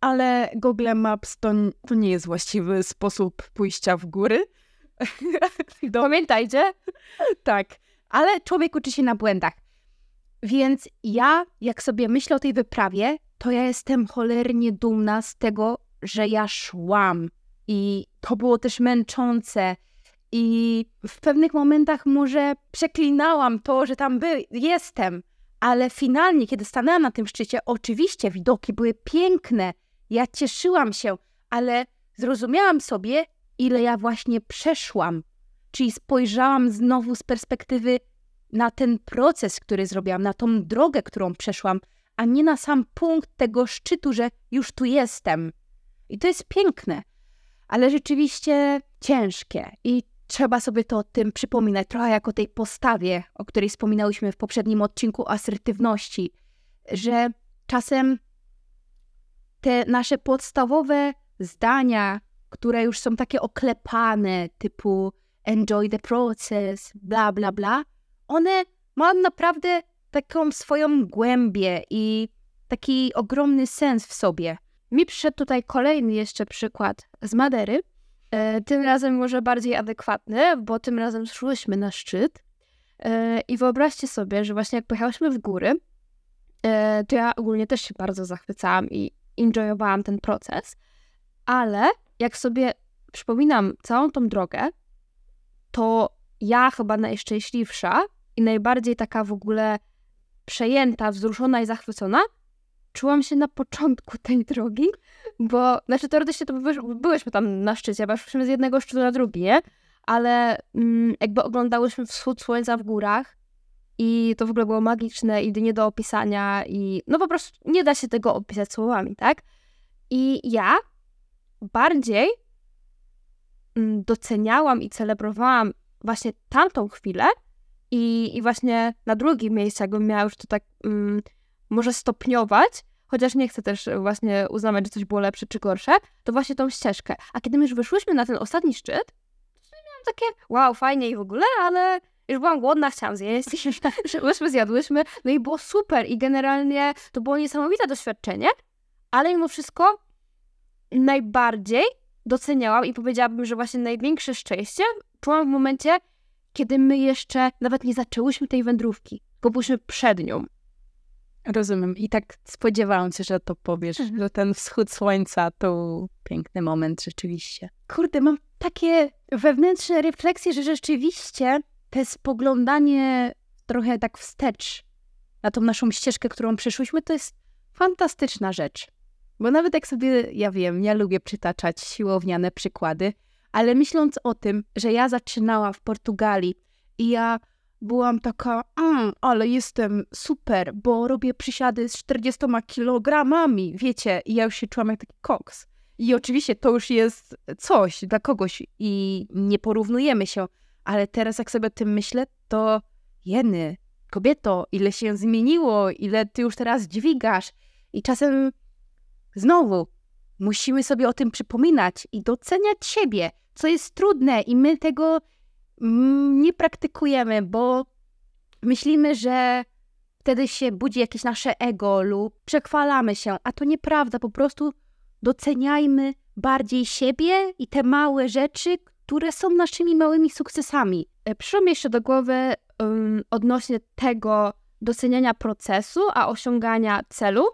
Ale Google Maps to, to nie jest właściwy sposób pójścia w góry. Pamiętajcie. Tak, ale człowiek uczy się na błędach. Więc ja, jak sobie myślę o tej wyprawie, to ja jestem cholernie dumna z tego, że ja szłam. I to było też męczące. I w pewnych momentach może przeklinałam to, że tam by, jestem. Ale finalnie, kiedy stanęłam na tym szczycie, oczywiście widoki były piękne. Ja cieszyłam się, ale zrozumiałam sobie, ile ja właśnie przeszłam. Czyli spojrzałam znowu z perspektywy na ten proces, który zrobiłam, na tą drogę, którą przeszłam, a nie na sam punkt tego szczytu, że już tu jestem. I to jest piękne, ale rzeczywiście ciężkie. I trzeba sobie to o tym przypominać, trochę jak o tej postawie, o której wspominałyśmy w poprzednim odcinku, asertywności, że czasem te nasze podstawowe zdania, które już są takie oklepane, typu enjoy the process, bla, bla, bla, one mają naprawdę taką swoją głębię i taki ogromny sens w sobie. Mi przyszedł tutaj kolejny jeszcze przykład z Madeiry, e, tym razem może bardziej adekwatny, bo tym razem szłyśmy na szczyt e, i wyobraźcie sobie, że właśnie jak pojechałyśmy w góry, e, to ja ogólnie też się bardzo zachwycałam i enjoyowałam ten proces, ale jak sobie przypominam całą tą drogę, to ja chyba najszczęśliwsza i najbardziej taka w ogóle przejęta, wzruszona i zachwycona czułam się na początku tej drogi, bo, znaczy teoretycznie to byłeś, byłyśmy tam na szczycie, bo szliśmy z jednego szczytu na drugi, nie? Ale mm, jakby oglądałyśmy wschód słońca w górach i to w ogóle było magiczne i nie do opisania i no po prostu nie da się tego opisać słowami, tak? I ja bardziej doceniałam i celebrowałam właśnie tamtą chwilę i, i właśnie na drugim miejscu, jakbym miała już to tak um, może stopniować, chociaż nie chcę też właśnie uznawać, że coś było lepsze czy gorsze, to właśnie tą ścieżkę. A kiedy my już wyszłyśmy na ten ostatni szczyt, to miałam takie wow, fajnie i w ogóle, ale już byłam głodna, chciałam zjeść, szłyśmy, zjadłyśmy, no i było super i generalnie to było niesamowite doświadczenie, ale mimo wszystko najbardziej doceniałam i powiedziałabym, że właśnie największe szczęście czułam w momencie, kiedy my jeszcze nawet nie zaczęłyśmy tej wędrówki, tylko byliśmy przed nią. Rozumiem. I tak spodziewałam się, że to powiesz, mhm. że ten wschód słońca to piękny moment rzeczywiście. Kurde, mam takie wewnętrzne refleksje, że rzeczywiście te spoglądanie trochę tak wstecz na tą naszą ścieżkę, którą przeszłyśmy, to jest fantastyczna rzecz. Bo nawet jak sobie, ja wiem, ja lubię przytaczać siłowniane przykłady, ale myśląc o tym, że ja zaczynałam w Portugalii i ja byłam taka, mmm, ale jestem super, bo robię przysiady z czterdziestoma kilogramami, wiecie, i ja już się czułam jak taki koks. I oczywiście to już jest coś dla kogoś i nie porównujemy się, ale teraz jak sobie o tym myślę, to jeny, kobieto, ile się zmieniło, ile ty już teraz dźwigasz i czasem znowu musimy sobie o tym przypominać i doceniać siebie, co jest trudne i my tego nie praktykujemy, bo myślimy, że wtedy się budzi jakieś nasze ego lub przechwalamy się, a to nieprawda, po prostu doceniajmy bardziej siebie i te małe rzeczy, które są naszymi małymi sukcesami. Przyszło mi jeszcze do głowy um, odnośnie tego doceniania procesu, a osiągania celu,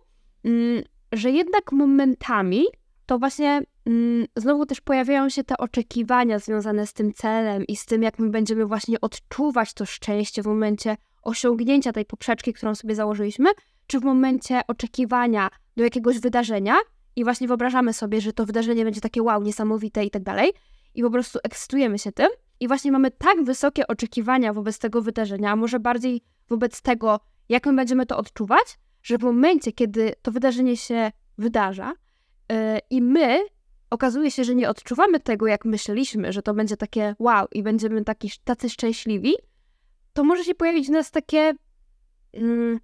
um, że jednak momentami to właśnie mm, znowu też pojawiają się te oczekiwania związane z tym celem i z tym, jak my będziemy właśnie odczuwać to szczęście w momencie osiągnięcia tej poprzeczki, którą sobie założyliśmy, czy w momencie oczekiwania do jakiegoś wydarzenia i właśnie wyobrażamy sobie, że to wydarzenie będzie takie wow, niesamowite i tak dalej i po prostu ekscytujemy się tym i właśnie mamy tak wysokie oczekiwania wobec tego wydarzenia, a może bardziej wobec tego, jak my będziemy to odczuwać, że w momencie, kiedy to wydarzenie się wydarza yy, i my, okazuje się, że nie odczuwamy tego, jak myśleliśmy, że to będzie takie wow i będziemy taki, tacy szczęśliwi, to może się pojawić w nas takie, mm,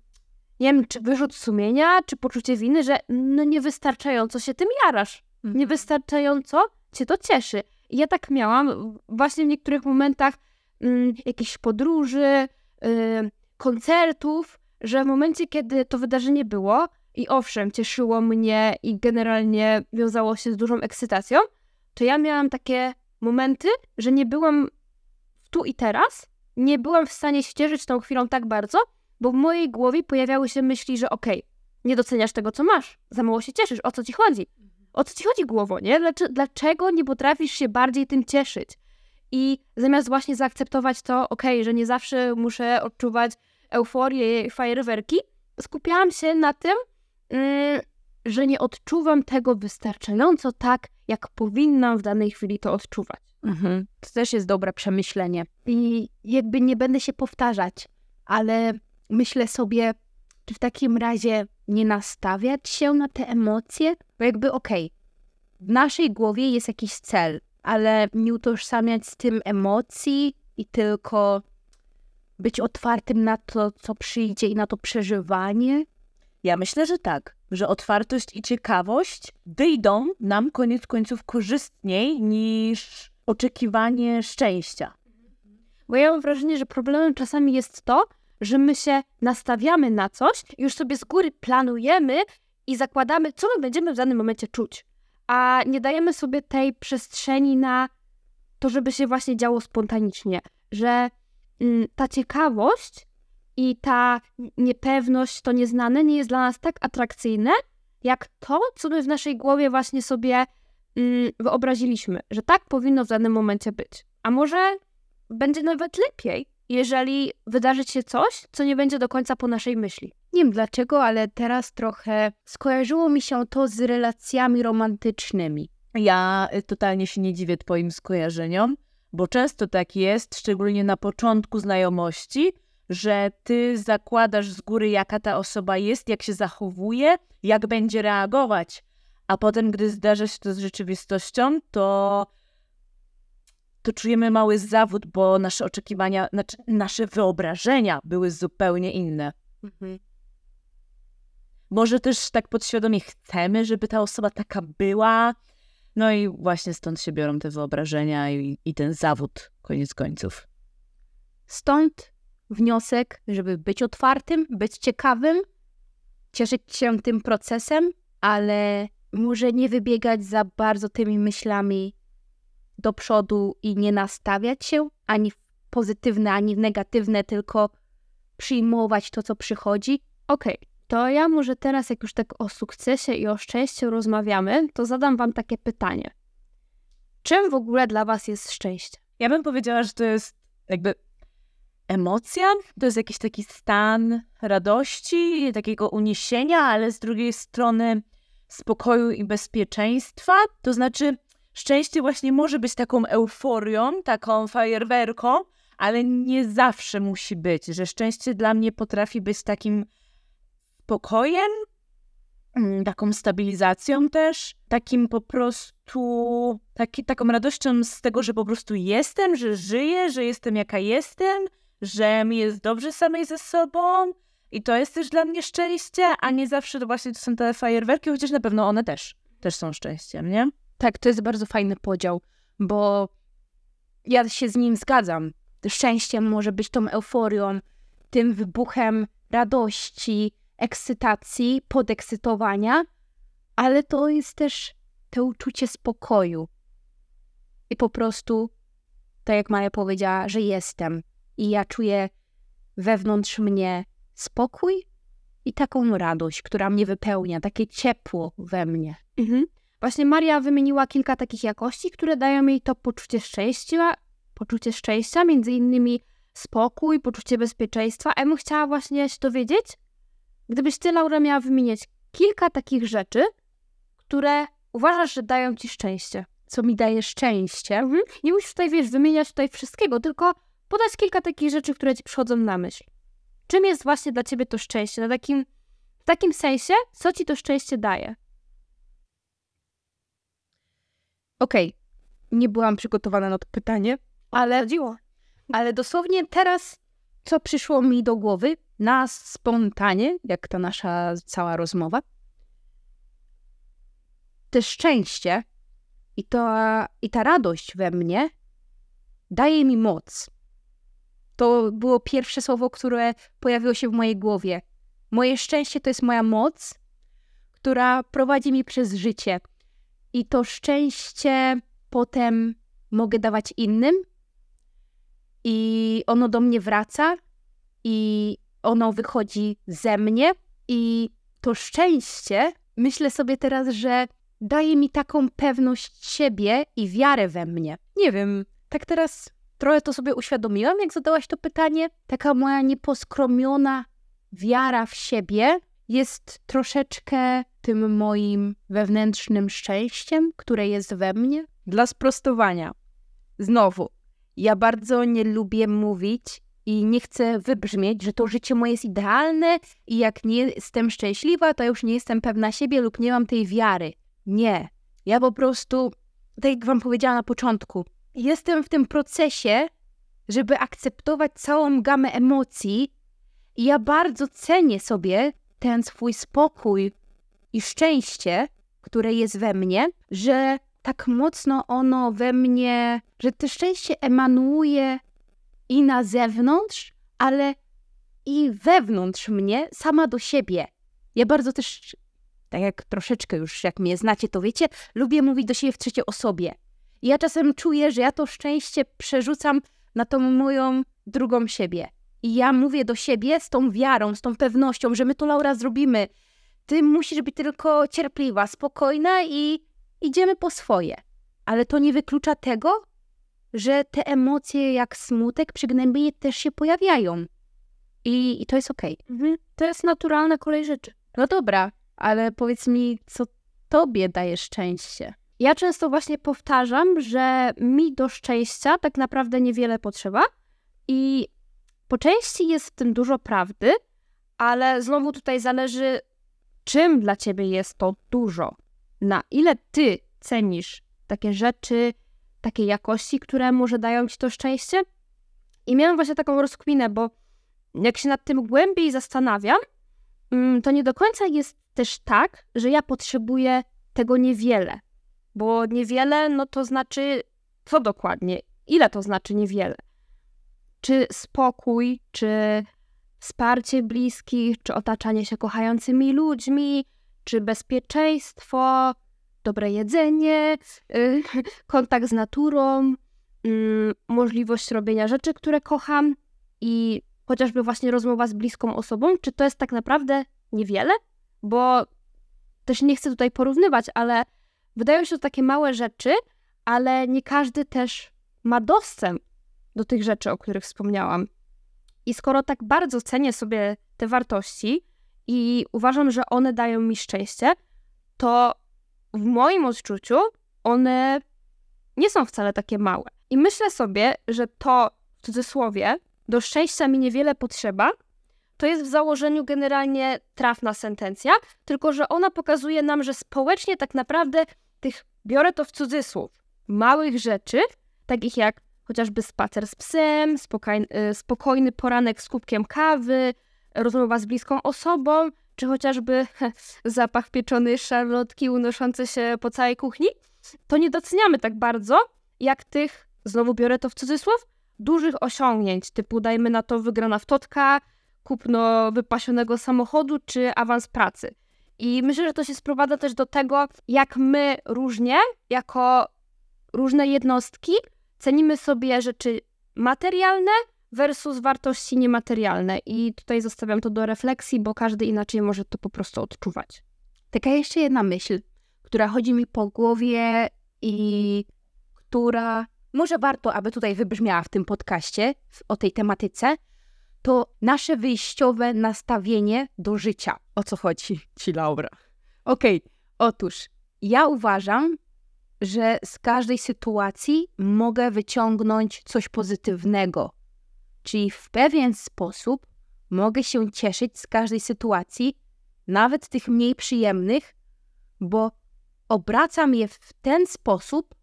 nie wiem, czy wyrzut sumienia, czy poczucie winy, że no niewystarczająco się tym jarasz, mm. niewystarczająco cię to cieszy. I ja tak miałam właśnie w niektórych momentach mm, jakichś podróży, yy, koncertów, że w momencie, kiedy to wydarzenie było i owszem, cieszyło mnie i generalnie wiązało się z dużą ekscytacją, to ja miałam takie momenty, że nie byłam tu i teraz, nie byłam w stanie się cieszyć tą chwilą tak bardzo, bo w mojej głowie pojawiały się myśli, że okej, okay, nie doceniasz tego, co masz, za mało się cieszysz, o co ci chodzi? O co ci chodzi, głowo, nie? Dlaczego nie potrafisz się bardziej tym cieszyć? I zamiast właśnie zaakceptować to, okej, okay, że nie zawsze muszę odczuwać euforię i fajerwerki, skupiałam się na tym, yy, że nie odczuwam tego wystarczająco tak, jak powinnam w danej chwili to odczuwać. Mhm. To też jest dobre przemyślenie. I jakby nie będę się powtarzać, ale myślę sobie, czy w takim razie nie nastawiać się na te emocje? Bo jakby okej, okay, w naszej głowie jest jakiś cel, ale nie utożsamiać z tym emocji i tylko być otwartym na to, co przyjdzie i na to przeżywanie? Ja myślę, że tak, że otwartość i ciekawość wyjdą nam koniec końców korzystniej niż oczekiwanie szczęścia. Bo ja mam wrażenie, że problemem czasami jest to, że my się nastawiamy na coś, już sobie z góry planujemy i zakładamy, co my będziemy w danym momencie czuć. A nie dajemy sobie tej przestrzeni na to, żeby się właśnie działo spontanicznie, że ta ciekawość i ta niepewność, to nieznane nie jest dla nas tak atrakcyjne, jak to, co my w naszej głowie właśnie sobie mm, wyobraziliśmy, że tak powinno w danym momencie być. A może będzie nawet lepiej, jeżeli wydarzy się coś, co nie będzie do końca po naszej myśli. Nie wiem dlaczego, ale teraz trochę skojarzyło mi się to z relacjami romantycznymi. Ja totalnie się nie dziwię twoim skojarzeniom, bo często tak jest, szczególnie na początku znajomości, że ty zakładasz z góry, jaka ta osoba jest, jak się zachowuje, jak będzie reagować. A potem, gdy zdarza się to z rzeczywistością, to, to czujemy mały zawód, bo nasze oczekiwania, znaczy nasze wyobrażenia były zupełnie inne. Mhm. Może też tak podświadomie chcemy, żeby ta osoba taka była. No i właśnie stąd się biorą te wyobrażenia i, i ten zawód, koniec końców. Stąd wniosek, żeby być otwartym, być ciekawym, cieszyć się tym procesem, ale może nie wybiegać za bardzo tymi myślami do przodu i nie nastawiać się ani w pozytywne, ani w negatywne, tylko przyjmować to, co przychodzi. Okej, okay, to ja może teraz, jak już tak o sukcesie i o szczęściu rozmawiamy, to zadam wam takie pytanie. Czym w ogóle dla was jest szczęście? Ja bym powiedziała, że to jest jakby emocja, to jest jakiś taki stan radości, takiego uniesienia, ale z drugiej strony spokoju i bezpieczeństwa. To znaczy szczęście właśnie może być taką euforią, taką fajerwerką, ale nie zawsze musi być, że szczęście dla mnie potrafi być takim spokojem, taką stabilizacją też, takim po prostu, taki, taką radością z tego, że po prostu jestem, że żyję, że jestem jaka jestem, że mi jest dobrze samej ze sobą i to jest też dla mnie szczęście, a nie zawsze to właśnie to są te fajerwerki, chociaż na pewno one też, też są szczęściem, nie? Tak, to jest bardzo fajny podział, bo ja się z nim zgadzam. Szczęście może być tą euforią, tym wybuchem radości, ekscytacji, podekscytowania, ale to jest też to uczucie spokoju. I po prostu, tak jak Maria powiedziała, że jestem. I ja czuję wewnątrz mnie spokój i taką radość, która mnie wypełnia, takie ciepło we mnie. Mhm. Właśnie Maria wymieniła kilka takich jakości, które dają jej to poczucie szczęścia, poczucie szczęścia, między innymi spokój, poczucie bezpieczeństwa. A ja bym chciała właśnie się dowiedzieć, gdybyś ty, Laura, miała wymieniać kilka takich rzeczy, które uważasz, że dają ci szczęście. Co mi daje szczęście? Mhm. Nie musisz tutaj, wiesz, wymieniać tutaj wszystkiego, tylko podać kilka takich rzeczy, które ci przychodzą na myśl. Czym jest właśnie dla ciebie to szczęście? Na takim, w takim sensie, co ci to szczęście daje? Okej, okay. Nie byłam przygotowana na to pytanie, ale chodziło. Ale dosłownie teraz, co przyszło mi do głowy, na spontanie, jak ta nasza cała rozmowa, to szczęście i, to, i ta radość we mnie daje mi moc. To było pierwsze słowo, które pojawiło się w mojej głowie. Moje szczęście to jest moja moc, która prowadzi mi przez życie. I to szczęście potem mogę dawać innym i ono do mnie wraca i ono wychodzi ze mnie i to szczęście, myślę sobie teraz, że daje mi taką pewność siebie i wiarę we mnie. Nie wiem, tak teraz trochę to sobie uświadomiłam, jak zadałaś to pytanie. Taka moja nieposkromiona wiara w siebie jest troszeczkę tym moim wewnętrznym szczęściem, które jest we mnie. Dla sprostowania. Znowu, ja bardzo nie lubię mówić i nie chcę wybrzmieć, że to życie moje jest idealne i jak nie jestem szczęśliwa, to już nie jestem pewna siebie lub nie mam tej wiary. Nie. Ja po prostu, tak jak wam powiedziałam na początku, jestem w tym procesie, żeby akceptować całą gamę emocji i ja bardzo cenię sobie ten swój spokój i szczęście, które jest we mnie, że tak mocno ono we mnie, że to szczęście emanuje i na zewnątrz, ale i wewnątrz mnie, sama do siebie. Ja bardzo też, tak jak troszeczkę już, jak mnie znacie, to wiecie, lubię mówić do siebie w trzeciej osobie. I ja czasem czuję, że ja to szczęście przerzucam na tą moją drugą siebie. I ja mówię do siebie z tą wiarą, z tą pewnością, że my to, Laura, zrobimy. Ty musisz być tylko cierpliwa, spokojna i idziemy po swoje. Ale to nie wyklucza tego, że te emocje jak smutek, przygnębienie też się pojawiają. I, i to jest okej. Okay. Mhm. To jest naturalna kolej rzeczy. No dobra, ale powiedz mi, co tobie daje szczęście? Ja często właśnie powtarzam, że mi do szczęścia tak naprawdę niewiele potrzeba i po części jest w tym dużo prawdy, ale znowu tutaj zależy, czym dla ciebie jest to dużo. Na ile ty cenisz takie rzeczy, takie jakości, które może dają ci to szczęście? I miałam właśnie taką rozkminę, bo jak się nad tym głębiej zastanawiam, to nie do końca jest też tak, że ja potrzebuję tego niewiele. Bo niewiele, no to znaczy, co dokładnie? Ile to znaczy niewiele? Czy spokój, czy wsparcie bliskich, czy otaczanie się kochającymi ludźmi, czy bezpieczeństwo, dobre jedzenie, yy, kontakt z naturą, yy, możliwość robienia rzeczy, które kocham i chociażby właśnie rozmowa z bliską osobą, czy to jest tak naprawdę niewiele? Bo też nie chcę tutaj porównywać, ale wydają się to takie małe rzeczy, ale nie każdy też ma dostęp do tych rzeczy, o których wspomniałam. I skoro tak bardzo cenię sobie te wartości i uważam, że one dają mi szczęście, to w moim odczuciu one nie są wcale takie małe. I myślę sobie, że to, w cudzysłowie, do szczęścia mi niewiele potrzeba, to jest w założeniu generalnie trafna sentencja, tylko że ona pokazuje nam, że społecznie tak naprawdę tych, biorę to w cudzysłów, małych rzeczy, takich jak chociażby spacer z psem, spokojny, spokojny poranek z kubkiem kawy, rozmowa z bliską osobą, czy chociażby zapach pieczonej szarlotki unoszący się po całej kuchni, to nie doceniamy tak bardzo, jak tych, znowu biorę to w cudzysłów, dużych osiągnięć, typu dajmy na to wygrana w totka, kupno wypasionego samochodu, czy awans pracy. I myślę, że to się sprowadza też do tego, jak my różnie, jako różne jednostki, cenimy sobie rzeczy materialne versus wartości niematerialne. I tutaj zostawiam to do refleksji, bo każdy inaczej może to po prostu odczuwać. Taka jeszcze jedna myśl, która chodzi mi po głowie i która może warto, aby tutaj wybrzmiała w tym podcaście, o tej tematyce, to nasze wyjściowe nastawienie do życia. O co chodzi ci, Laura? Okej, okay. Otóż ja uważam, że z każdej sytuacji mogę wyciągnąć coś pozytywnego. Czyli w pewien sposób mogę się cieszyć z każdej sytuacji, nawet tych mniej przyjemnych, bo obracam je w ten sposób,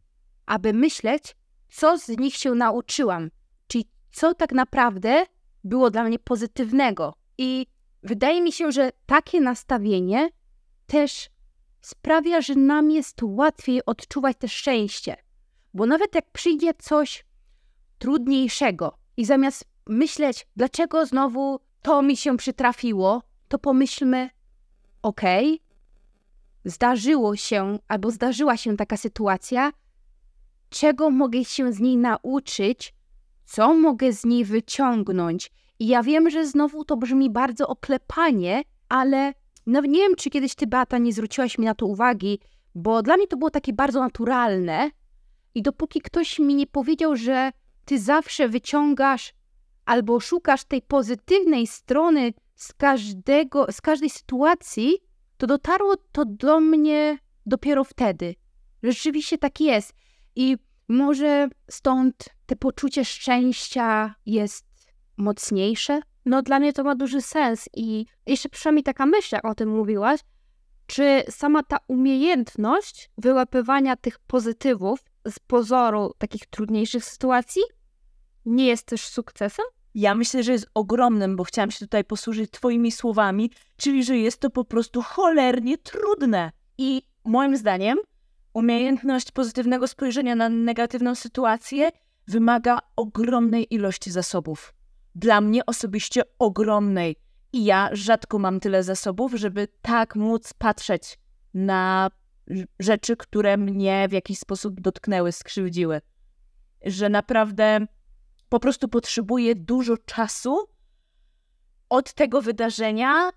aby myśleć, co z nich się nauczyłam. Czyli co tak naprawdę było dla mnie pozytywnego. I wydaje mi się, że takie nastawienie też sprawia, że nam jest łatwiej odczuwać to szczęście. Bo nawet jak przyjdzie coś trudniejszego i zamiast myśleć, dlaczego znowu to mi się przytrafiło, to pomyślmy, okej, zdarzyło się albo zdarzyła się taka sytuacja, czego mogę się z niej nauczyć, co mogę z niej wyciągnąć. I ja wiem, że znowu to brzmi bardzo oklepanie, ale no nie wiem, czy kiedyś ty, Beata, nie zwróciłaś mi na to uwagi, bo dla mnie to było takie bardzo naturalne i dopóki ktoś mi nie powiedział, że ty zawsze wyciągasz albo szukasz tej pozytywnej strony z każdego, z każdej sytuacji, to dotarło to do mnie dopiero wtedy. Rzeczywiście tak jest. I może stąd te poczucie szczęścia jest mocniejsze? No dla mnie to ma duży sens i jeszcze przynajmniej taka myśl, jak o tym mówiłaś, czy sama ta umiejętność wyłapywania tych pozytywów z pozoru takich trudniejszych sytuacji nie jest też sukcesem? Ja myślę, że jest ogromnym, bo chciałam się tutaj posłużyć twoimi słowami, czyli że jest to po prostu cholernie trudne. I moim zdaniem umiejętność pozytywnego spojrzenia na negatywną sytuację wymaga ogromnej ilości zasobów. Dla mnie osobiście ogromnej. I ja rzadko mam tyle zasobów, żeby tak móc patrzeć na rzeczy, które mnie w jakiś sposób dotknęły, skrzywdziły. Że naprawdę po prostu potrzebuję dużo czasu od tego wydarzenia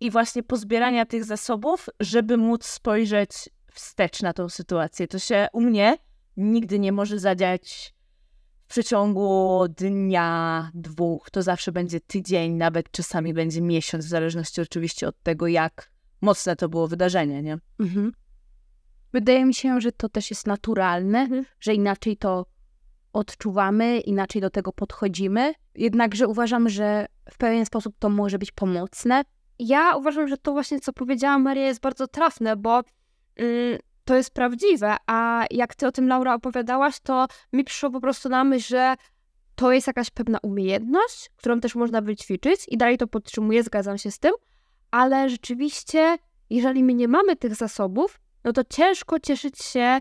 i właśnie pozbierania tych zasobów, żeby móc spojrzeć wstecz na tą sytuację. To się u mnie nigdy nie może zadziać w przeciągu dnia, dwóch. To zawsze będzie tydzień, nawet czasami będzie miesiąc, w zależności oczywiście od tego, jak mocne to było wydarzenie, nie? Mhm. Wydaje mi się, że to też jest naturalne, mhm. że inaczej to odczuwamy, inaczej do tego podchodzimy. Jednakże uważam, że w pewien sposób to może być pomocne. Ja uważam, że to właśnie, co powiedziała Maria, jest bardzo trafne, bo y, to jest prawdziwe, a jak ty o tym, Laura, opowiadałaś, to mi przyszło po prostu na myśl, że to jest jakaś pewna umiejętność, którą też można wyćwiczyć i dalej to podtrzymuję, zgadzam się z tym, ale rzeczywiście, jeżeli my nie mamy tych zasobów, no to ciężko cieszyć się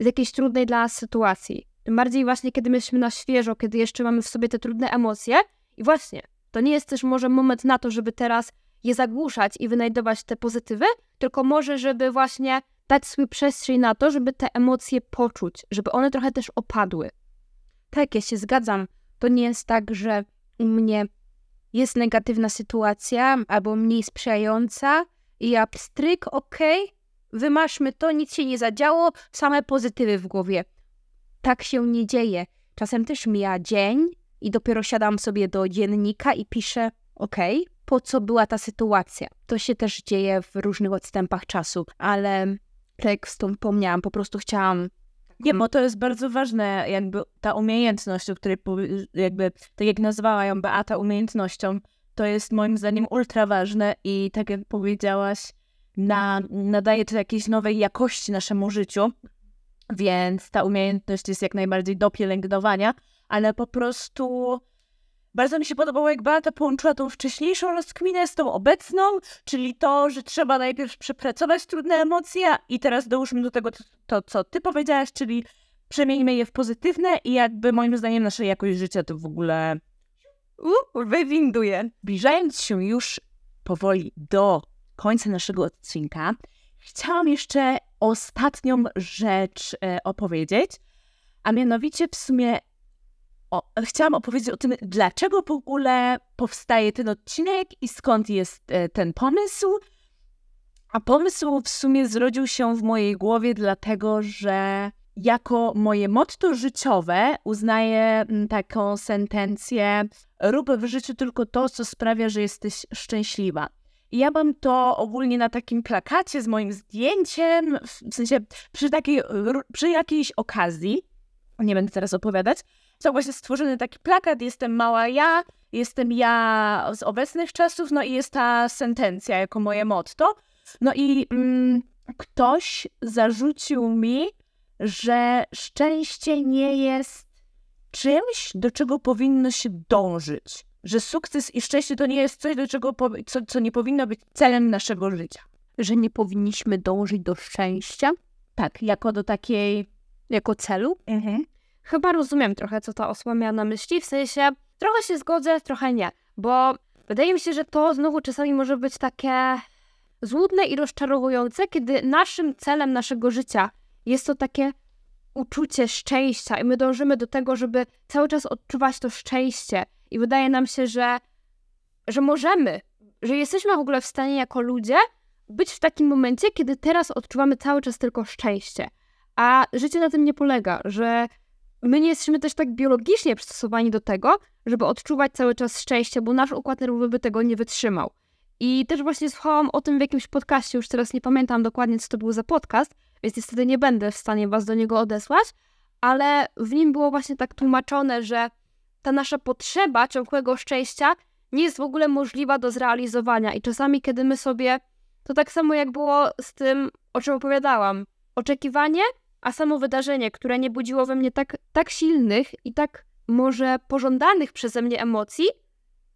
z jakiejś trudnej dla nas sytuacji. Tym bardziej właśnie, kiedy my jesteśmy na świeżo, kiedy jeszcze mamy w sobie te trudne emocje i właśnie, to nie jest też może moment na to, żeby teraz je zagłuszać i wynajdować te pozytywy, tylko może, żeby właśnie dać sobie przestrzeń na to, żeby te emocje poczuć, żeby one trochę też opadły. Tak, ja się zgadzam. To nie jest tak, że u mnie jest negatywna sytuacja albo mniej sprzyjająca i ja pstryk, okej, okay, wymaszmy to, nic się nie zadziało, same pozytywy w głowie. Tak się nie dzieje. Czasem też mija dzień i dopiero siadam sobie do dziennika i piszę, okej, okay, po co była ta sytuacja. To się też dzieje w różnych odstępach czasu, ale tak jak wspomniałam, po prostu chciałam... Nie, bo to jest bardzo ważne, jakby ta umiejętność, o której jakby, tak jak nazwała ją Beata umiejętnością, to jest moim zdaniem ultra ważne i tak jak powiedziałaś, na, nadaje to jakiejś nowej jakości naszemu życiu, więc ta umiejętność jest jak najbardziej do pielęgnowania, ale po prostu... Bardzo mi się podobało, jak Beata połączyła tą wcześniejszą rozkminę z tą obecną, czyli to, że trzeba najpierw przepracować trudne emocje i teraz dołóżmy do tego to, to co ty powiedziałaś, czyli przemieńmy je w pozytywne i jakby moim zdaniem nasza jakość życia to w ogóle uh, wywinduje. Zbliżając się już powoli do końca naszego odcinka, chciałam jeszcze ostatnią rzecz e, opowiedzieć, a mianowicie w sumie O, chciałam opowiedzieć o tym, dlaczego w ogóle powstaje ten odcinek i skąd jest ten pomysł. A pomysł w sumie zrodził się w mojej głowie, dlatego że jako moje motto życiowe uznaję taką sentencję: rób w życiu tylko to, co sprawia, że jesteś szczęśliwa. I ja mam to ogólnie na takim plakacie z moim zdjęciem, w sensie przy, takiej, przy jakiejś okazji, nie będę teraz opowiadać, to właśnie stworzony taki plakat, jestem mała ja, jestem ja z obecnych czasów, no i jest ta sentencja jako moje motto. No i mm, ktoś zarzucił mi, że szczęście nie jest czymś, do czego powinno się dążyć. Że sukces i szczęście to nie jest coś, do czego co, co nie powinno być celem naszego życia. Że nie powinniśmy dążyć do szczęścia? Tak, jako do takiej, jako celu. Mhm. Chyba rozumiem trochę, co ta osoba miała na myśli, w sensie trochę się zgodzę, trochę nie, bo wydaje mi się, że to znowu czasami może być takie złudne i rozczarowujące, kiedy naszym celem naszego życia jest to takie uczucie szczęścia i my dążymy do tego, żeby cały czas odczuwać to szczęście i wydaje nam się, że, że możemy, że jesteśmy w ogóle w stanie jako ludzie być w takim momencie, kiedy teraz odczuwamy cały czas tylko szczęście, a życie na tym nie polega, że my nie jesteśmy też tak biologicznie przystosowani do tego, żeby odczuwać cały czas szczęście, bo nasz układ nerwowy by tego nie wytrzymał. I też właśnie słuchałam o tym w jakimś podcaście, już teraz nie pamiętam dokładnie, co to był za podcast, więc niestety nie będę w stanie was do niego odesłać, ale w nim było właśnie tak tłumaczone, że ta nasza potrzeba ciągłego szczęścia nie jest w ogóle możliwa do zrealizowania. I czasami, kiedy my sobie, to tak samo jak było z tym, o czym opowiadałam, oczekiwanie, a samo wydarzenie, które nie budziło we mnie tak, tak silnych i tak może pożądanych przeze mnie emocji,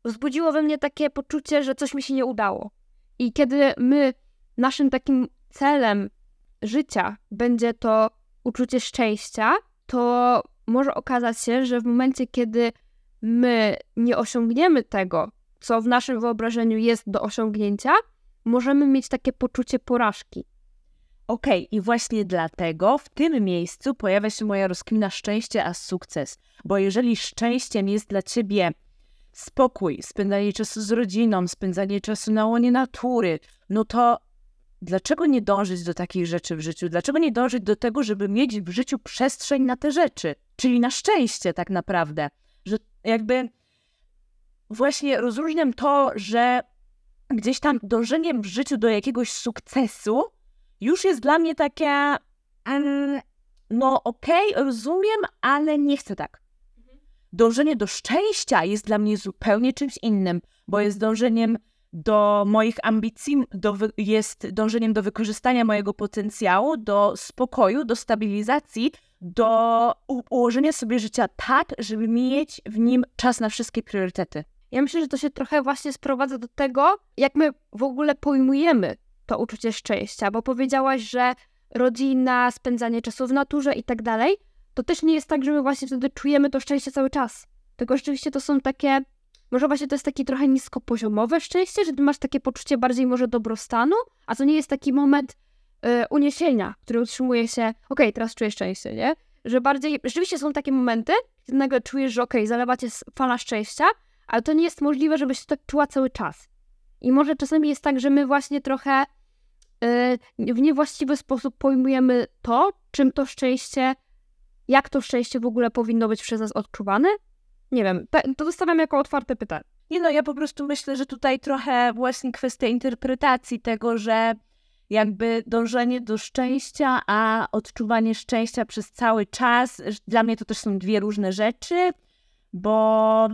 wzbudziło we mnie takie poczucie, że coś mi się nie udało. I kiedy my, naszym takim celem życia będzie to uczucie szczęścia, to może okazać się, że w momencie, kiedy my nie osiągniemy tego, co w naszym wyobrażeniu jest do osiągnięcia, możemy mieć takie poczucie porażki. Okej, okay, i właśnie dlatego w tym miejscu pojawia się moja rozkmina szczęście a sukces, bo jeżeli szczęściem jest dla ciebie spokój, spędzanie czasu z rodziną, spędzanie czasu na łonie natury, no to dlaczego nie dążyć do takich rzeczy w życiu? Dlaczego nie dążyć do tego, żeby mieć w życiu przestrzeń na te rzeczy? Czyli na szczęście tak naprawdę. Że jakby właśnie rozróżniam to, że gdzieś tam dążeniem w życiu do jakiegoś sukcesu już jest dla mnie takie no okej, okay, rozumiem, ale nie chcę tak. Dążenie do szczęścia jest dla mnie zupełnie czymś innym, bo jest dążeniem do moich ambicji, do, jest dążeniem do wykorzystania mojego potencjału, do spokoju, do stabilizacji, do ułożenia sobie życia tak, żeby mieć w nim czas na wszystkie priorytety. Ja myślę, że to się trochę właśnie sprowadza do tego, jak my w ogóle pojmujemy to uczucie szczęścia, bo powiedziałaś, że rodzina, spędzanie czasu w naturze i tak dalej, to też nie jest tak, że my właśnie wtedy czujemy to szczęście cały czas. Tylko rzeczywiście to są takie, może właśnie to jest takie trochę niskopoziomowe szczęście, że ty masz takie poczucie bardziej może dobrostanu, a to nie jest taki moment y, uniesienia, który utrzymuje się, okej, okay, teraz czuję szczęście, nie? Że bardziej, rzeczywiście są takie momenty, kiedy nagle czujesz, że okej, okay, zalewa cię fala szczęścia, ale to nie jest możliwe, żebyś się tak czuła cały czas. I może czasami jest tak, że my właśnie trochę y, w niewłaściwy sposób pojmujemy to, czym to szczęście, jak to szczęście w ogóle powinno być przez nas odczuwane? Nie wiem, to zostawiam jako otwarte pytanie. Nie no, ja po prostu myślę, że tutaj trochę właśnie kwestia interpretacji tego, że jakby dążenie do szczęścia, a odczuwanie szczęścia przez cały czas, dla mnie to też są dwie różne rzeczy, bo,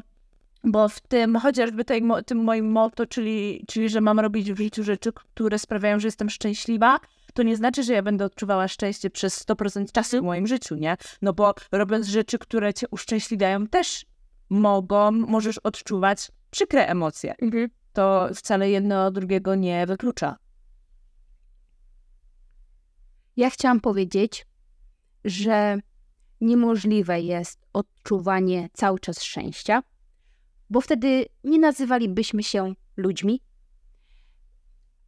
bo w tym, chociażby tej, tym moim motto, czyli, czyli że mam robić w życiu rzeczy, które sprawiają, że jestem szczęśliwa, to nie znaczy, że ja będę odczuwała szczęście przez sto procent czasu w moim życiu, nie? No bo robiąc rzeczy, które cię uszczęśliwiają, też mogą, możesz odczuwać przykre emocje. Mhm. To wcale jedno drugiego nie wyklucza. Ja chciałam powiedzieć, że niemożliwe jest odczuwanie cały czas szczęścia, bo wtedy nie nazywalibyśmy się ludźmi,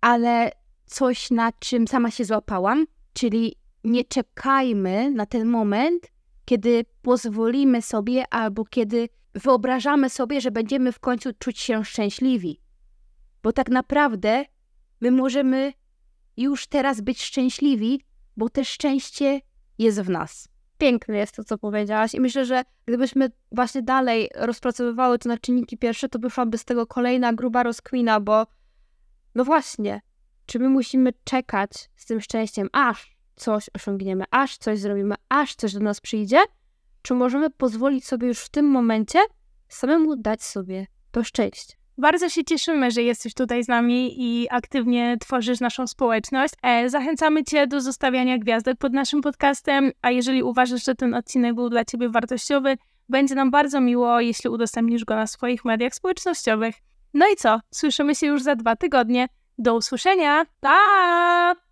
ale coś, na czym sama się złapałam, czyli nie czekajmy na ten moment, kiedy pozwolimy sobie albo kiedy wyobrażamy sobie, że będziemy w końcu czuć się szczęśliwi. Bo tak naprawdę my możemy już teraz być szczęśliwi, bo to szczęście jest w nas. Piękne jest to, co powiedziałaś i myślę, że gdybyśmy właśnie dalej rozpracowywały to na czynniki pierwsze, to wyszłaby z tego kolejna gruba rozkmina, bo no właśnie, czy my musimy czekać z tym szczęściem, aż coś osiągniemy, aż coś zrobimy, aż coś do nas przyjdzie? Czy możemy pozwolić sobie już w tym momencie samemu dać sobie to szczęście? Bardzo się cieszymy, że jesteś tutaj z nami i aktywnie tworzysz naszą społeczność. Zachęcamy cię do zostawiania gwiazdek pod naszym podcastem, a jeżeli uważasz, że ten odcinek był dla ciebie wartościowy, będzie nam bardzo miło, jeśli udostępnisz go na swoich mediach społecznościowych. No i co? Słyszymy się już za dwa tygodnie. Do usłyszenia! Pa!